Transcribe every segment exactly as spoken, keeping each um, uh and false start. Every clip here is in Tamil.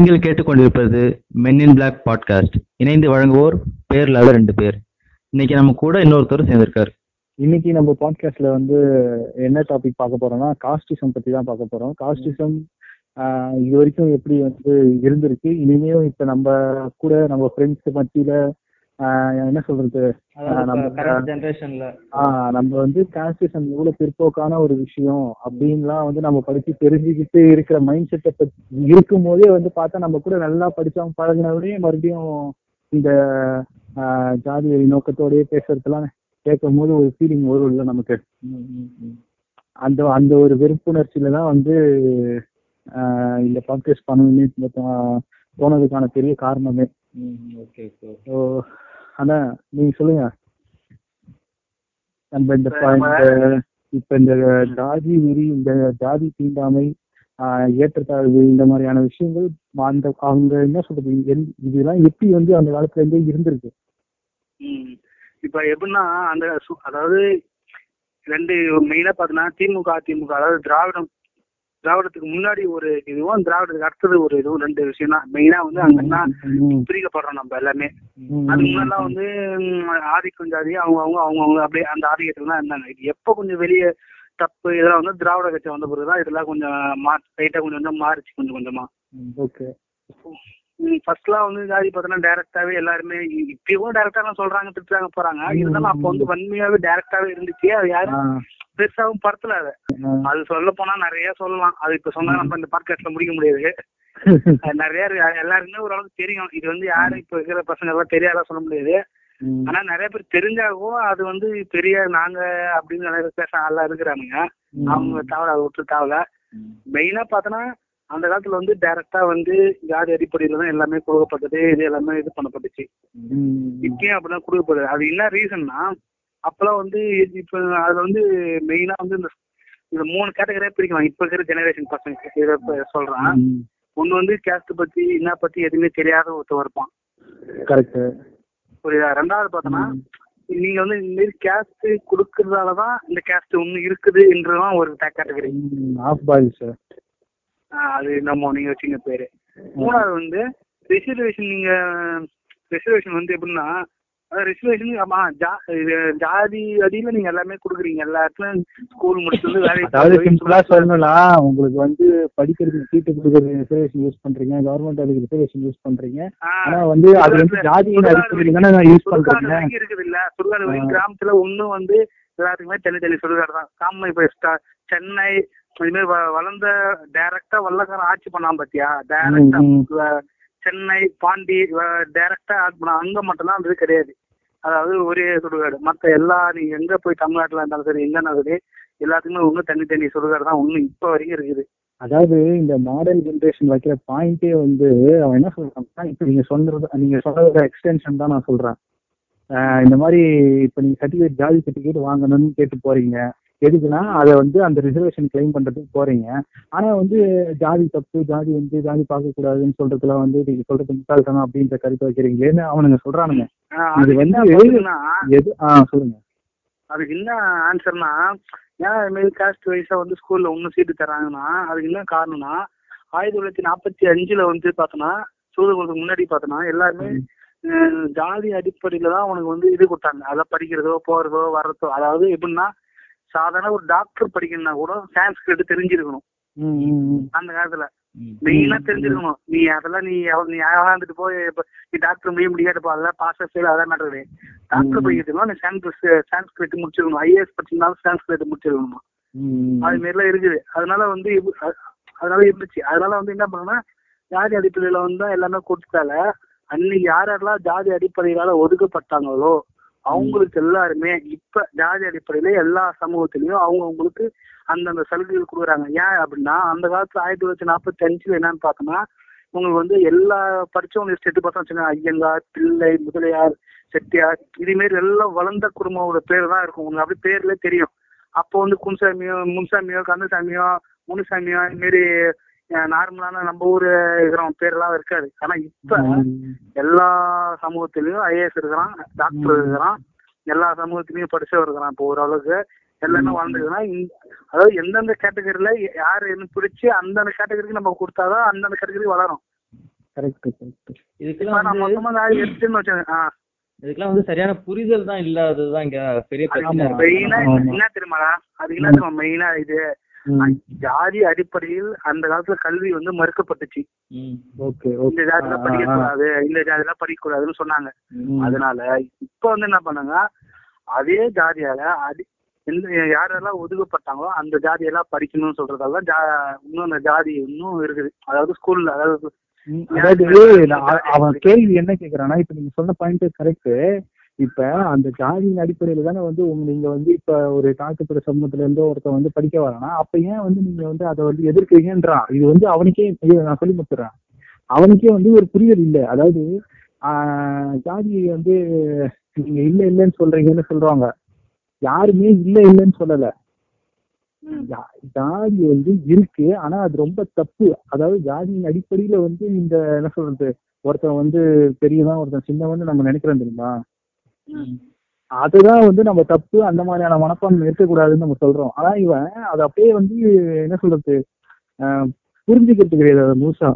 நீங்கள் கேட்டுக்கொண்டிருப்பது மென் இன் பிளாக் பாட்காஸ்ட். இணைந்து வழங்குவோர் பேர்ல ரெண்டு பேர். இன்னைக்கு நம்ம கூட இன்னொருத்தர் சேர்ந்திருக்காரு. இன்னைக்கு நம்ம பாட்காஸ்ட்ல வந்து என்ன டாபிக் பார்க்க போறோம்னா காஸ்டிசம் பத்தி தான் பார்க்க போறோம். காஸ்டிசம் இது வரைக்கும் எப்படி வந்து இருந்திருக்கு, இனிமேலும் இப்ப நம்ம கூட நம்ம ஃப்ரெண்ட்ஸ் மத்தியில என்ன சொல்றது, நம்ம வந்து காஸ்டிசம் எவ்வளவு பிற்போக்கான ஒரு விஷயம் அப்படின்லாம் வந்து நம்ம படிச்சு தெரிஞ்சுக்கிட்டு இருக்கிற மைண்ட் செட்டை பத்தி இருக்கும் போதே வந்து பார்த்தா நம்ம கூட நல்லா படிச்சவங்க பழகினவரையே மறுபடியும் இந்த ஜாதி நோக்கத்தோடய பேசுறதுலாம் கேட்கும் போது ஒரு ஃபீலிங் வரும் இல்லை நமக்கு. அந்த அந்த ஒரு வெறுப்புணர்ச்சியில தான் வந்து இந்த பாட்காஸ்ட் பண்ணணும்னு போனதுக்கான பெரிய காரணமே. ஓகே, ஸோ அண்ணா நீங்க சொல்லுங்க. நம்ம இந்த இப்ப இந்த ஜாதி வெறி, இந்த ஜாதி தீண்டாமை, ஏற்றத்தாழ்வு, இந்த மாதிரியான விஷயங்கள் அந்த அவங்க என்ன சொல்றது, இதெல்லாம் எப்படி வந்து அந்த காலத்துல இருந்தே இருந்திருக்கு. இப்ப எப்படின்னா அந்த அதாவது ரெண்டு மெயினா பாத்தீங்கன்னா திமுக அதிமுக, அதாவது திராவிடம் திராவிடத்துக்கு முன்னாடி ஒரு இதுவும் திராவிடத்துக்கு அடுத்தது ஒரு இதுவும் ரெண்டு விஷயம் தான் மெயினா வந்து அங்கன்னா பிரிக்கப்படுறோம் நம்ம எல்லாமே. அது முன்னெல்லாம் வந்து ஆதிக்கம் ஜாதி அவங்க அவங்க அவங்கவுங்க அப்படியே அந்த ஆதிக்கத்துக்கு தான் இருந்தாங்க. இது எப்போ கொஞ்சம் வெளியே தப்பு இதெல்லாம் வந்து திராவிட கட்சி வந்த பிறகுதான் இதெல்லாம் கொஞ்சம் மா லைட்டா கொஞ்சம் கொஞ்சம் மாறிச்சு கொஞ்சம் கொஞ்சமா. ஓகே, ஃபர்ஸ்ட்லாம் வந்து ஜாதி பார்த்தோன்னா டைரக்டாவே எல்லாருமே இப்பயும் டைரக்டா சொல்றாங்க, திட்டுறாங்க, போறாங்க. இருந்தாலும் அப்போ வந்து வன்மையாவே டைரக்டாவே இருந்துச்சு. அது யாரும் பெருசாகவும் படத்துல அது அது சொல்ல போனா நிறைய சொல்லலாம். அது இப்ப சொன்னா நம்ம இந்த பாட்காஸ்ட்ல முடிக்க முடியாது. நிறைய எல்லாருக்குமே ஓரளவுக்கு தெரியும். இது வந்து யாரும் இப்ப இருக்கிற பசங்க எல்லாம் தெரியாத சொல்ல முடியாது. ஆனா நிறைய பேர் தெரிஞ்சாகவும் அது வந்து பெரிய நாங்க அப்படின்னு நிறைய பேர் பேச நல்லா இருக்கிறாங்க. அவங்க தவளை அதை விட்டு தவளை மெயினா பார்த்தோன்னா அந்த காலத்துல வந்து டைரக்டா வந்து ஜாதி அடிப்படையில தான் எல்லாமே கொடுக்கப்பட்டது. இது எல்லாமே இது பண்ணப்பட்டுச்சு. இப்பயும் அப்படிதான் கொடுக்கப்படுது. அது என்ன ரீசன்னா அப்பெல்லாம் வந்து இப்ப அதுல வந்து மெயினா வந்து இந்த மூணு கேட்டகரியா பிரிக்கலாம் இப்ப இருக்கிற ஜெனரேஷன் பசங்க சொல்றான். ஒண்ணு வந்து கேஸ்ட் பத்தி என்ன பத்தி எதுவுமே தெரியாத ஒருத்தர் இருப்பான். கரெக்ட், புரியுதா? ரெண்டாவது பார்த்தோம்னா நீங்க வந்து இந்த மாதிரி கேஸ்ட் கொடுக்கறதாலதான் இந்த கேஸ்ட் ஒண்ணு இருக்குதுன்றதான் ஒரு கேட்டகரி. அது நம்ம நீங்க வச்சுங்க பேரு. மூணாவது வந்து ரிசர்வேஷன். நீங்க ரிசர்வேஷன் வந்து எப்படின்னா ரிசர்வேஷன் ஆமா ஜாதி அடியில நீங்க எல்லாமே கொடுக்குறீங்க. எல்லா இடத்துலயும் ஸ்கூல் முடிச்சு வேலை சொல்லணும்னா உங்களுக்கு வந்து படிக்கிறதுக்கு சீட்டு கொடுக்கறதுக்கு ரிசர்வேஷன் யூஸ் பண்றீங்க, கவர்மெண்ட் அதுக்கு ரிசர்வேஷன் யூஸ் பண்றீங்க. ஆனா வந்து அது வந்து ஜாதியோட அடிப்படையில யூஸ் பண்றீங்க இருக்குது இல்ல. சுடுகாடு வரைக்கும் கிராமத்துல ஒன்னும் வந்து எல்லாத்துக்குமே தள்ளி தள்ளி சுடுகாடு தான். காம இப்ப சென்னை இதுமாரி வளர்ந்த டைரக்டா வல்லக்காரன் ஆட்சி பண்ணாம பாத்தியா, டைரக்டா சென்னை பாண்டி டைரக்டா ஆட் பண்ண அங்க மட்டும்தான் அந்த இது கிடையாது. அதாவது ஒரே சுடுகாடு. மற்ற எல்லா நீங்க எங்க போய் தமிழ்நாட்டுல இருந்தாலும் சரி எங்கன்னா சரி எல்லாத்துக்குமே ஒண்ணு தண்ணி தண்ணி சுடுகாடு தான் ஒண்ணு இப்ப வரைக்கும் இருக்குது. அதாவது இந்த மாடர்ன் ஜென்ரேஷன் வைக்கிற பாயிண்டே வந்து அவன் என்ன சொல்றான்னா இப்ப நீங்க சொல்றது நீங்க சொல்றதோட எக்ஸ்டென்ஷன் தான் நான் சொல்றேன். இந்த மாதிரி இப்ப நீங்க சர்டிபிகேட் ஜாதி சர்டிபிகேட் வாங்கணும்னு கேட்டு போறீங்க. எதுக்குன்னா அதை வந்து அந்த ரிசர்வேஷன் கிளைம் பண்றதுக்கு போறீங்க. ஆனா வந்து ஜாதி தப்பு, ஜாதி வந்து ஜாதி பார்க்க கூடாதுன்னு சொல்றதுல வந்து நீங்க சொல்றது முட்டாள்தனம் அப்படின்ற கருத்து வைக்கிறீங்களேன்னு அவனுங்க சொல்றானுங்க. இது வந்து ஆஹ் சொல்லுங்க. அதுக்கு என்ன ஆன்சர்னா ஏன் இது மாதிரி காஸ்ட் வைஸா வந்து ஸ்கூல்ல ஒன்னும் சீட்டு தராங்கன்னா அதுக்கு என்ன காரணம்னா ஆயிரத்தி தொள்ளாயிரத்தி நாற்பத்தி அஞ்சுல வந்து பாத்தோம்னா சூதகுலத்துக்கு முன்னாடி பாத்தோம்னா எல்லாருமே ஜாதி அடிப்படையில தான் அவனுக்கு வந்து இது கொடுத்தாங்க. அதை படிக்கிறதோ போறதோ வர்றதோ. அதாவது எப்படின்னா சாதாரண ஒரு டாக்டர் படிக்கணும்னா கூட சான்ஸ்கிரிட் தெரிஞ்சிருக்கணும். அந்த காலத்துல மெயினா தெரிஞ்சிருக்கணும். நீ அதெல்லாம் நீ நீ ஆளாந்துட்டு போய் நீ டாக்டர் முடிய முடியாதுப்பா. அதெல்லாம் பாஸ் ஃபெயில் அதெல்லாம் மேட்டர். டாக்டர் படிக்கிறதுனா நீ சான்ஸ்கிரிட் முடிச்சிருக்கணும். ஐஏஎஸ் படிச்சிருந்தாலும் சான்ஸ்கிரிட் முடிச்சிருக்கணுமா. அது மாதிரிலாம் இருக்குது. அதனால வந்து அதனால இருந்துச்சு. அதனால வந்து என்ன பண்ணணும்னா ஜாதி அடிப்படையில வந்து எல்லாமே கொடுத்தால அன்னைக்கு யாரெல்லாம் ஜாதி அடிப்படையிலால ஒதுக்கப்பட்டாங்களோ அவங்களுக்கு எல்லாருமே இப்ப ஜாதி அடிப்படையில எல்லா சமூகத்திலயும் அவங்க அவங்களுக்கு அந்தந்த சலுகைகள் கொடுக்குறாங்க. ஏன் அப்படின்னா அந்த காலத்துல ஆயிரத்தி தொள்ளாயிரத்தி நாற்பத்தி அஞ்சுல என்னன்னு பார்த்தோம்னா உங்களுக்கு வந்து எல்லா படிச்சவங்க எடுத்து பார்த்தோம் வச்சுக்கோங்க. ஐயங்கார், பிள்ளை, முதலியார், செட்டியார், இதுமாரி எல்லாம் வளர்ந்த குடும்பங்களோட பேர் தான் இருக்கும். உங்களுக்கு அப்படி பேர்ல தெரியும். அப்போ வந்து குன்சாமியோ முன்சாமியோ கந்தசாமியோ முனுசாமியோ இதுமாரி நார்மலான நம்ம ஊர் இருக்கிறவங்க பேரெல்லாம் இருக்காது. ஆனா இப்ப எல்லா சமூகத்திலயும் ஐஏஎஸ் இருக்கிறான், டாக்டர் இருக்கிறான், எல்லா சமூகத்திலயும் படிச்சவர் இருக்கிறான். இப்போ ஓரளவுக்கு எல்லாமே வாழ்ந்துருக்குன்னா அதாவது எந்தெந்த கேட்டகரியில யாரு பிடிச்சி அந்தந்த கேட்டகரிக்கு நம்ம கொடுத்தாதான் அந்தந்த கேட்டகரிக்கு வளரும். இதுக்கெல்லாம் வந்து சரியான புரிதல் தான் இல்லாததுதான் இங்க பெரிய பிரச்சனை. என்ன தெரியுமாடா, அது இல்லாத மெயினா இது ஜாதி அடிப்படையில் அந்த காலத்துல கல்வி வந்து மறுக்கப்பட்டுச்சு. இந்த ஜாதியில படிக்கக்கூடாது, இந்த ஜாதியில படிக்கக்கூடாதுன்னு சொன்னாங்க. அதனால இப்ப வந்து என்ன பண்ணாங்க, அதே ஜாதியால அடி யாரெல்லாம் ஒதுக்கப்பட்டாங்களோ அந்த ஜாதியெல்லாம் படிக்கணும்னு சொல்றதால இன்னொன்னு ஜாதி இன்னும் இருக்குது. அதாவது ஸ்கூல்ல அதாவது அவன் கேள்வி என்ன கேக்குறான்னா, இப்ப நீங்க சொன்ன பாயிண்ட் கரெக்ட். இப்ப அந்த ஜாதியின் அடிப்படையில தானே வந்து நீங்க வந்து இப்ப ஒரு தாழ்த்தப்பட்ட சமூகத்துல இருந்து ஒருத்தன் வந்து படிக்க வரனா, அப்ப ஏன் வந்து நீங்க வந்து அதை வந்து எதிர்க்கிறீங்கன்றான். இது வந்து அவனுக்கே நான் சொல்லி கொடுத்துறேன், அவனுக்கே வந்து ஒரு புரிதல் இல்லை. அதாவது ஆஹ் ஜாதியை வந்து நீங்க இல்ல இல்லைன்னு சொல்றீங்கன்னு சொல்றாங்க. யாருமே இல்ல இல்லைன்னு சொல்லல, ஜாதி வந்து இருக்கு, ஆனா அது ரொம்ப தப்பு. அதாவது ஜாதியின் அடிப்படையில வந்து இந்த என்ன சொல்றது, ஒருத்தன் வந்து பெரியதான் ஒருத்தன் சின்னவன்னு நம்ம நினைக்கிறோம் தெரியுமா, அதுதான் வந்து நம்ம தப்பு. அந்த மாதிரியான மனப்பான்மை இருக்கக்கூடாதுன்னு நம்ம சொல்றோம். ஆனா இவன் அது அப்படியே வந்து என்ன சொல்றது ஆஹ் புரிஞ்சுக்கிறது கிடையாது. அது முழுசா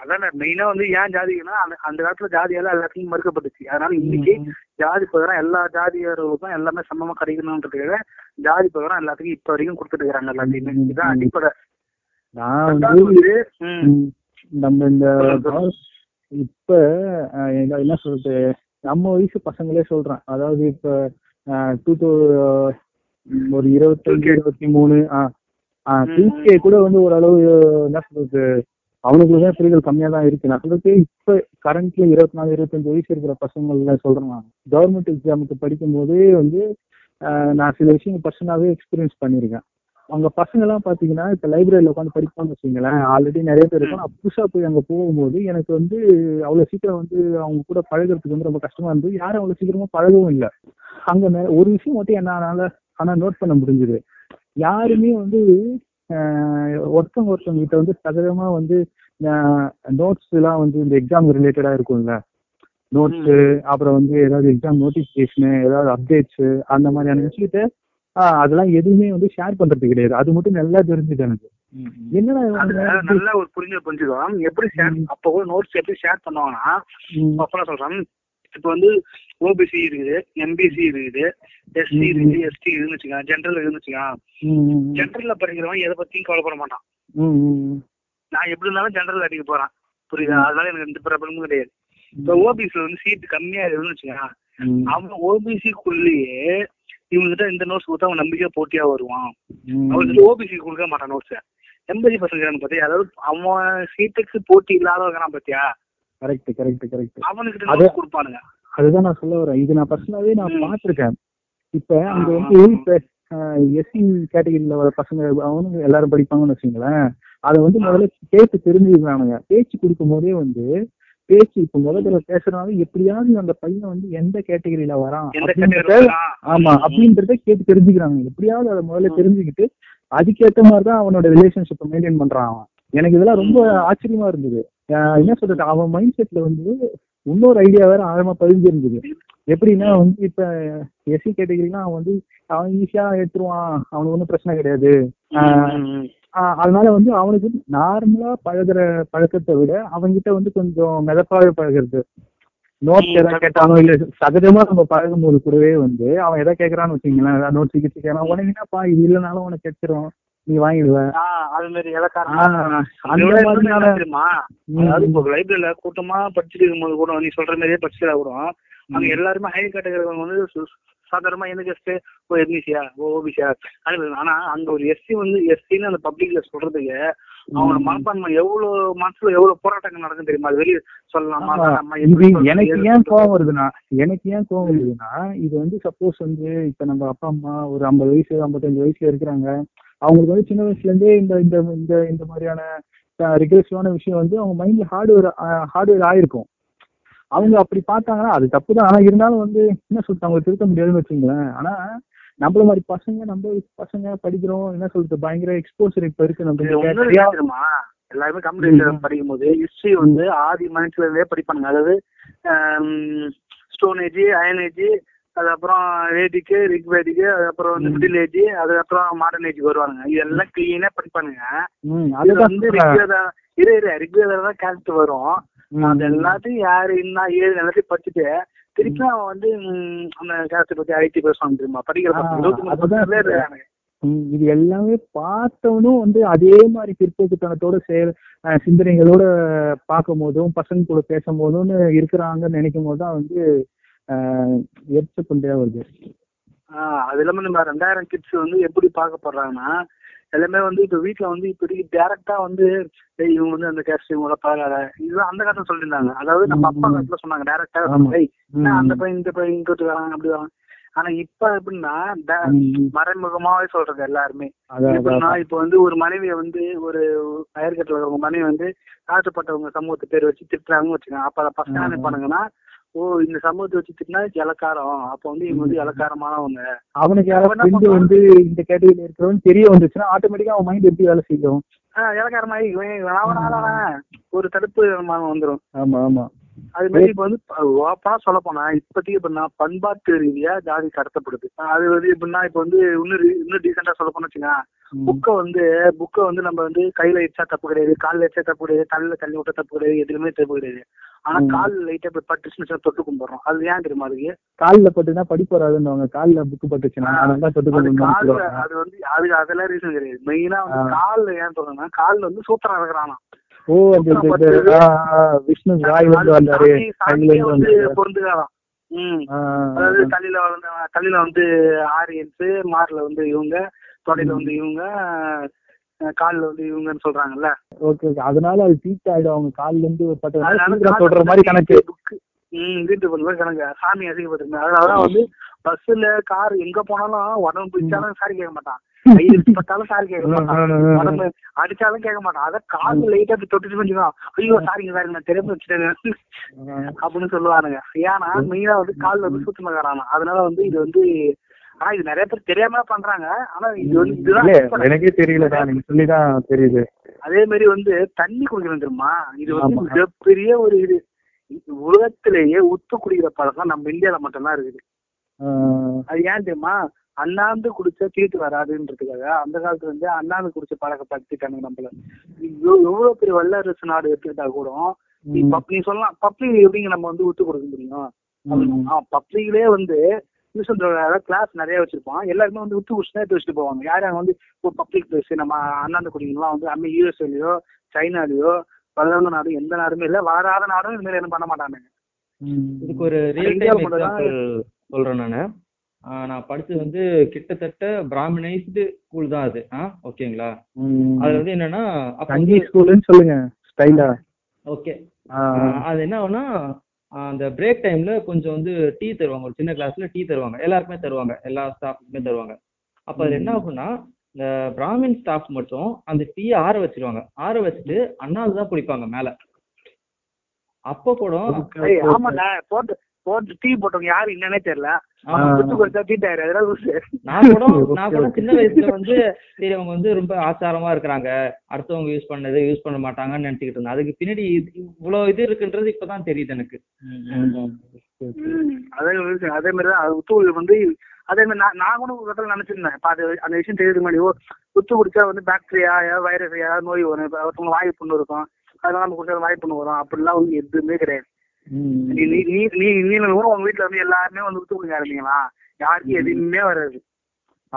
அதான் மெயினா வந்து ஏன் ஜாதிக்குன்னா, அந்த காலத்துல ஜாதியால எல்லாத்தையும் மறுக்கப்பட்டுச்சு. அதனால இன்னைக்கு ஜாதி பகரம் எல்லா ஜாதியர்களுக்கும் எல்லாமே சமமா கிடைக்கணும்ன்றதுக்காக ஜாதி பகரம் எல்லாத்துக்கும் இப்ப வரைக்கும் கொடுத்துட்டு இருக்காங்க எல்லாத்தையுமே. இதுதான் அடிப்படை. நான் வந்து நம்ம இந்த இப்ப என்ன சொல்றது, நம்ம வயசு பசங்களே சொல்றேன். அதாவது இப்ப டூ தௌ ஒரு இருபத்தஞ்சு இருபத்தி மூணு ஆஹ் டூகே கூட வந்து ஓரளவு என்ன சொல்றது அவனுக்குள்ளதான் புரிதல் கம்மியா தான் இருக்கு. நான் சொல்றது இப்ப கரண்ட்ல இருபத்தி நாலு இருபத்தஞ்சு வயசு இருக்கிற பசங்கள்ல சொல்றேன். நான் கவர்மெண்ட் எக்ஸாமுக்கு படிக்கும் போது வந்து நான் சில விஷயம் பர்சனலாவே எக்ஸ்பீரியன்ஸ் பண்ணிருக்கேன். அவங்க பசங்க எல்லாம் பாத்தீங்கன்னா இப்ப லைப்ரரியில உட்காந்து படிப்பான்னு வச்சுங்களேன், ஆல்ரெடி நிறைய பேர் இருக்கும். நான் புதுசா போய் அங்க போகும்போது எனக்கு வந்து அவ்வளவு சீக்கிரம் வந்து அவங்க கூட பழகிறதுக்கு வந்து ரொம்ப கஷ்டமா இருந்தது. யாரும் அவ்வளவு சீக்கிரமா பழகவும் இல்லை. அங்க ஒரு விஷயம் மட்டும் என்னால ஆனா நோட் பண்ண முடிஞ்சது, யாருமே வந்து ஒருத்தவங்க ஒருத்தவங்க கிட்ட வந்து சகஜமா வந்து நோட்ஸ் எல்லாம் வந்து இந்த எக்ஸாம் ரிலேட்டடா இருக்கும்ல நோட்ஸ், அப்புறம் வந்து ஏதாவது எக்ஸாம் நோட்டிபிகேஷனு ஏதாவது அப்டேட்ஸ் அந்த மாதிரியான விஷயத்த ஆஹ் அதெல்லாம் எதுவுமே வந்து ஷேர் பண்றது கிடையாது. அது மட்டும் நல்லா தெரிஞ்சுது எனக்கு. என்னன்னா நல்லா ஒரு புரிஞ்ச புரிஞ்சுக்கலாம் எப்படி ஷேர் அப்போ நோட்ஸ் எப்படி ஷேர் பண்ணுவாங்கன்னா, அப்ப சொல்றேன் இப்ப வந்து ஓபிசி இருக்குது, எம்பிசி இருக்குது, எஸ்சி இருக்குது, எஸ்டி இருக்குன்னு வச்சுக்கலாம், ஜென்ரல் இருக்குன்னு வச்சுக்கலாம். ஜென்ரல்ல படிக்கிறவன் எதை பத்தியும் கவலைப்பட மாட்டான். நான் எப்படி இருந்தாலும் ஜென்ரல் அடிக்க போறேன், புரியுதா? அதனால எனக்கு எந்த ப்ராப்ளமும் கிடையாது. இப்ப ஓபிசில வந்து சீட்டு கம்மியா இருக்குன்னு வச்சுக்கலாம், அவங்க ஓபிசிக்குள்ளேயே இவங்ககிட்ட இந்த நோட்ஸ் கொடுத்தா அவன் நம்பிக்கை போட்டியா வருவான். அவங்ககிட்ட ஓபிசி கொடுக்க மாட்டான் நோட்ஸ. எம்பசி பசங்க பாத்தியா, அதாவது அவன் சீட்டுக்கு போட்டி இல்லாத இருக்கிறான் பாத்தியா, கரெக்ட் கரெக்ட் கரெக்ட் அவனுக்கு நோட்ஸ் கொடுப்பானுங்க. அதுதான் நான் சொல்ல வரேன். இது நான் பர்சனலாவே நான் பார்த்திருக்கேன். இப்ப அங்க வந்து எஸ்சி கேட்டகரியில வர பசங்க அவனுக்கு எல்லாரும் படிப்பாங்கன்னு வச்சுங்களேன், அதை வந்து முதல்ல பேச்சு தெரிஞ்சுக்கிறானுங்க. பேச்சு கொடுக்கும் போதே வந்து பேச்சு இப்ப முதல்ல பேசுறதுனால எப்படியாவது அந்த பையன் வந்து எந்த கேட்டகரியில வரான் ஆமா அப்படின்றத கேட்டு தெரிஞ்சுக்கிறாங்க. எப்படியாவது அதை முதல்ல தெரிஞ்சுக்கிட்டு அதுக்கேற்ற மாதிரிதான் அவனோட ரிலேஷன்ஷிப்பை மெயின்டைன் பண்றான் அவன். எனக்கு இதெல்லாம் ரொம்ப ஆச்சரியமா இருந்தது. என்ன சொல்றது, அவன் மைண்ட் செட்ல வந்து இன்னொரு ஐடியா வேற ஆழமா பதிஞ்சிருந்தது. எப்படின்னா வந்து இப்ப எஸ்சி கேட்டகிரினா அவன் வந்து அவன் ஈஸியா எடுத்துருவான், அவனுக்கு ஒன்றும் பிரச்சனை கிடையாது. அதனால வந்து அவனுக்கு நார்மலா பழகிற பழக்கத்தை விட அவன்கிட்ட வந்து கொஞ்சம் மிதப்பாவே பழகிறது. நோட்ஸ் எதாவது கேட்டானோ இல்ல சகஜமா நம்ம பழகும் போது கூடவே வந்து அவன் எதாவது கேட்கறான்னு வச்சுங்களேன், ஏதாவது நோட்ஸ் கேட்கறான், உனக்கு என்னப்பா இது இல்லைனாலும் உனக்கு கிடைச்சிரும் நீ வாங்கிடுவேன். லைப்ரரியில கூட்டமா படிச்சுட்டு இருக்கும்போது கூட நீ சொல்ற மாதிரியே படிச்சுட்டா கூட அவங்க எல்லாருமே ஹை கேட்டகரிகள் வந்து சாதாரணமா எனக்கு எஸ்டி ஓ எம்இசியா ஓ ஓபிசியா அது. ஆனா அங்க ஒரு எஸ்சி வந்து எஸ்டின்னு அந்த பப்ளிக்ல சொல்றதுக்கு அவனோட மனப்பான்மை எவ்வளவு மனசுல எவ்வளவு போராட்டங்கள் நடக்கும் தெரியுமா? அது வெளியே சொல்லலாமா? எனக்கு ஏன் கோவம் வருதுன்னா எனக்கு ஏன் கோவம் வருதுன்னா இது வந்து சப்போஸ் வந்து இப்ப நம்ம அப்பா அம்மா ஒரு ஐம்பது வயசு ஐம்பத்தஞ்சு வயசுல இருக்கிறாங்க, அவங்களுக்கு வந்து சின்ன வயசுல இருந்தே இந்த இந்த இந்த மாதிரியான ரிக்ரெசிவான விஷயம் வந்து அவங்க மைண்ட்ல ஹார்ட்வேர் ஹார்ட்வேர் ஆயிருக்கும். அவங்க அப்படி பார்த்தாங்கன்னா அது தப்பு தான். ஆனா இருந்தாலும் வந்து என்ன சொல்றது, அவங்க திருத்த முடியாதுன்னு வச்சுங்களேன். ஆனா நம்மள மாதிரி பசங்க நம்ம பசங்க படிக்கிறோம், என்ன சொல்றது பயங்கர எக்ஸ்போசர் இப்ப இருக்கு நம்ம. எல்லாருமே கம்ப்யூட்டர் படிக்கும் போது ஹிஸ்டரி வந்து ஆதி மனுஷன்ல இருந்தே படிப்பாங்க. அதாவது ஸ்டோன் ஏஜ், அயன் ஏஜ், அதுக்கப்புறம் வேதிக்கு ரிக்வேதிக்கு, அதுக்கப்புறம் வந்து மிடில் ஏஜ், அதுக்கப்புறம் மாடர்ன் ஏஜ் வருவாங்க. இதெல்லாம் கிளீனா படிப்பானுங்க. அது வந்து இரு இரு ரெகுலரா கான்ஸ்ட் வரும். அது எல்லாத்தையும் யாரு இல்லா ஏழு எல்லாத்தையும் படிச்சுட்டு திருப்பி அவன் வந்து அந்த கான்ஸ்ட் பத்தி ஐடி பேசுவான் தெரியுமா, படிக்கிறான். இது எல்லாமே பார்த்தவனும் வந்து அதே மாதிரி பிற்போக்குத்தனத்தோட செயல் சிந்தனைகளோட பார்க்கும் போதும் பசங்க கூட பேசும் போதும்னு இருக்கிறாங்கன்னு நினைக்கும் போதுதான் வந்து ஆஹ் எரிச்சப்பண்டையா வருது. ஆஹ் அது இல்லாம நம்ம ரெண்டாயிரம் கிட்ஸ் வந்து எப்படி பார்க்கப்படுறாங்கன்னா எல்லாமே வந்து இப்ப வீட்டுல வந்து இப்படி டேரக்டா வந்து இவங்க வந்து அந்த கேஸ்ட் இவங்கள பாராட இதுதான் அந்த காலத்துல சொல்லியிருந்தாங்க. அதாவது நம்ம அப்பா காலத்துல சொன்னாங்க டேரக்டா அந்த பையன் இந்த பையன் இங்க வராங்க அப்படி வராங்க. ஆனா இப்ப எப்படின்னா மறைமுகமாவே சொல்றது எல்லாருமே. எப்படின்னா இப்ப வந்து ஒரு மனைவியை வந்து ஒரு அயற்கட்டல இருக்கிறவங்க மனைவி வந்து தாழ்த்தப்பட்டவங்க சமூகத்தை பேர் வச்சு திட்டுறாங்கன்னு வச்சுக்காங்க. அப்ப அதை பசங்க என்ன பண்ணுங்கன்னா, ஓ இந்த சமூகத்தை வச்சு திட்டினா இலக்காரம், அப்ப வந்து இவங்க வந்து இலக்காரமானவங்க. அவனுக்கு யாராவது வந்து இந்த கேட்டகரியில இருக்கிறவன்னு தெரிய வந்துச்சுன்னா ஆட்டோமேட்டிக்கா அவன் மைண்ட் எப்படி வேலை செய்யும், இலக்காரமாயி இவன் ஒரு தடுப்பு வந்துடும். ஆமா ஆமா அது மாதிரி இப்ப வந்து ஓப்பனா சொல்ல போனா இப்பத்தி எப்படின்னா பண்பாட்டு ரீதியா ஜாதி கடத்தப்படுது. அது வந்து எப்படின்னா இப்ப வந்து இன்னும் இன்னும் டீசெண்டா சொல்ல போனா வச்சுக்கா, புக்கை வந்து புக்கை வந்து நம்ம வந்து கையில எச்சா தப்பு கிடையாது, காலில் எச்சா தப்பு கிடையாது, தலையில தள்ளி விட்டா தப்பு கிடையாது, எதுவுமே தப்பு கிடையாது. ஆனா கால் லைட்டா போய் பட்டுச்சுன்னு தொட்டு கும்பிடுறோம். அது ஏன் தெரியுமா, அதுக்கு காலில பட்டுனா படிப்பு வராதுன்னு காலில புக்கு பட்டுச்சுன்னா அது வந்து அது அதெல்லாம் ரீசன் கிடையாது. மெயினா வந்து காலில் ஏன் சொல்றேன்னா காலில் வந்து சூத்திரம் இருக்கிறானா பொருந்துக்காதான். அதாவது தலையில வந்து தலையில வந்து ஆரியன்ஸ், மார்ல வந்து இவங்க, தொடையில வந்து இவங்க, காலில் வந்து இவங்கன்னு சொல்றாங்கல்ல. ஓகே ஓகே, அதனால அது டீச் ஆயிடும் அவங்க காலில இருந்து பட்டு சொல்ற மாதிரி கணக்கு வீட்டு பொருள் கணக்கு சாமி அதிகப்பட்டிருக்கு. அதனாலதான் வந்து பஸ்ல கார் எங்க போனாலும் உடம்பு பிடிச்சாலும் சாரி கேட்க மாட்டான், பட்டாலும் சாரி கேட்க மாட்டான், அடிச்சாலும் கேட்க மாட்டான். அதான் காசு லைட்டா தொட்டுச்சு பண்ணிக்கலாம், ஐயோ சாரிங்க சாரிங்க நான் தெரியாம வச்சுட்டேன் அப்படின்னு சொல்லுவானுங்க. ஏன்னா மெயினா வந்து காலில் வந்து சுத்தமாக காரணம். அதனால வந்து இது வந்து ஆனா இது நிறைய பேர் தெரியாம பண்றாங்க. ஆனா இது வந்து இதுதான் எனக்கே தெரியலதான், நீங்க சொல்லிதான் தெரியுது. அதே மாதிரி வந்து தண்ணி குடிக்கணும் தெரியுமா, இது வந்து மிகப்பெரிய ஒரு இது உலகத்திலேயே ஒத்து குடிக்கிற பழக்கம் நம்ம இந்தியால மட்டும்தான் இருக்குது. அது ஏன் தெரியுமா, அண்ணாந்து குடிச்ச தீட்டு வராதுன்றதுக்காக அந்த காலத்துல இருந்து அண்ணாந்து குடிச்ச பழக்கப்படுத்திட்டாங்க நம்மள. எவ்வளவு பெரிய வல்லரசு நாடு எடுத்துக்கிட்டா கூட பப்ளி சொல்லலாம், பப்ளி எப்படிங்க நம்ம வந்து ஒத்து கொடுக்க முடியும். பப்ளிகளே வந்து கிளாஸ் நிறைய வச்சிருப்பான், எல்லாருமே வந்து உத்து குடிச்சுனா எடுத்து வச்சுட்டு போவாங்க. யார் யாரும் வந்து இப்போ பப்ளிக் பிளேஸ் நம்ம அண்ணாந்து குடிக்கலாம் வந்து அம்மே யூஎஸ்ஏலயோ சைனாலேயோ வளர்ந்த நாடும் எந்த நாடுமே இல்லை, வளராத நாடும் இது மாதிரி எதுவும் பண்ண மாட்டானுங்க. இதுக்கு ஒரு ரியல் டைம் எக்ஸாம்பிள் சொல்றேன் நானு. நான் படிச்சது வந்து கிட்டத்தட்ட பிராமினைஸ்டு ஸ்கூல் தான் அது. ஓகேங்களா, அது வந்து என்னன்னா சங்கி ஸ்கூல்னு சொல்லுங்க ஸ்டைலா. ஓகே, அது என்ன ஆகும்னா அந்த பிரேக் டைம்ல கொஞ்சம் வந்து டீ தருவாங்க, ஒரு சின்ன கிளாஸ்ல டீ தருவாங்க, எல்லாருக்குமே தருவாங்க, எல்லா ஸ்டாஃப்க்குமே தருவாங்க. அப்போ அது என்ன ஆகும்னா இந்த பிராமின் ஸ்டாஃப் மட்டும் அந்த டீயை ஆற வச்சிருவாங்க, ஆற வச்சுட்டு அண்ணாந்து தான் குடிப்பாங்க மேல. அப்போ கூட டீ போட்டவங்க யாரு என்னன்னே தெரியல, நான் கூட நான் கூட சின்ன வயசுல வந்து சரி அவங்க வந்து ரொம்ப ஆச்சாரமா இருக்கிறாங்க, அடுத்தவங்க யூஸ் பண்ணது யூஸ் பண்ண மாட்டாங்கன்னு நினைச்சுக்கிட்டு இருந்தேன். அதுக்கு பின்னாடி இவ்வளவு இது இருக்குன்றது இப்பதான் தெரியுது எனக்கு. அதே அதே மாதிரிதான் உத்து வந்து அதே மாதிரி நான் நான் கூட ஒரு இடத்துல நினைச்சிருந்தேன். அந்த விஷயம் தெரியுது மாதிரி, உத்து குடிச்சா வந்து பாக்டீரியா வைரஸ் ஏதாவது நோய் வரும், ஒருத்தவங்க வாய் புண்ணு இருக்கும், அதனால நம்ம குடிச்சா வாய் புண்ணு வரும் அப்படிலாம் வந்து எதுவுமே கிடையாது. உங்க வீட்டுல வந்து எல்லாருமே வந்து உத்து குடிக்க ஆரம்பிங்களா, யாருக்கும் எதுவுமே வராது.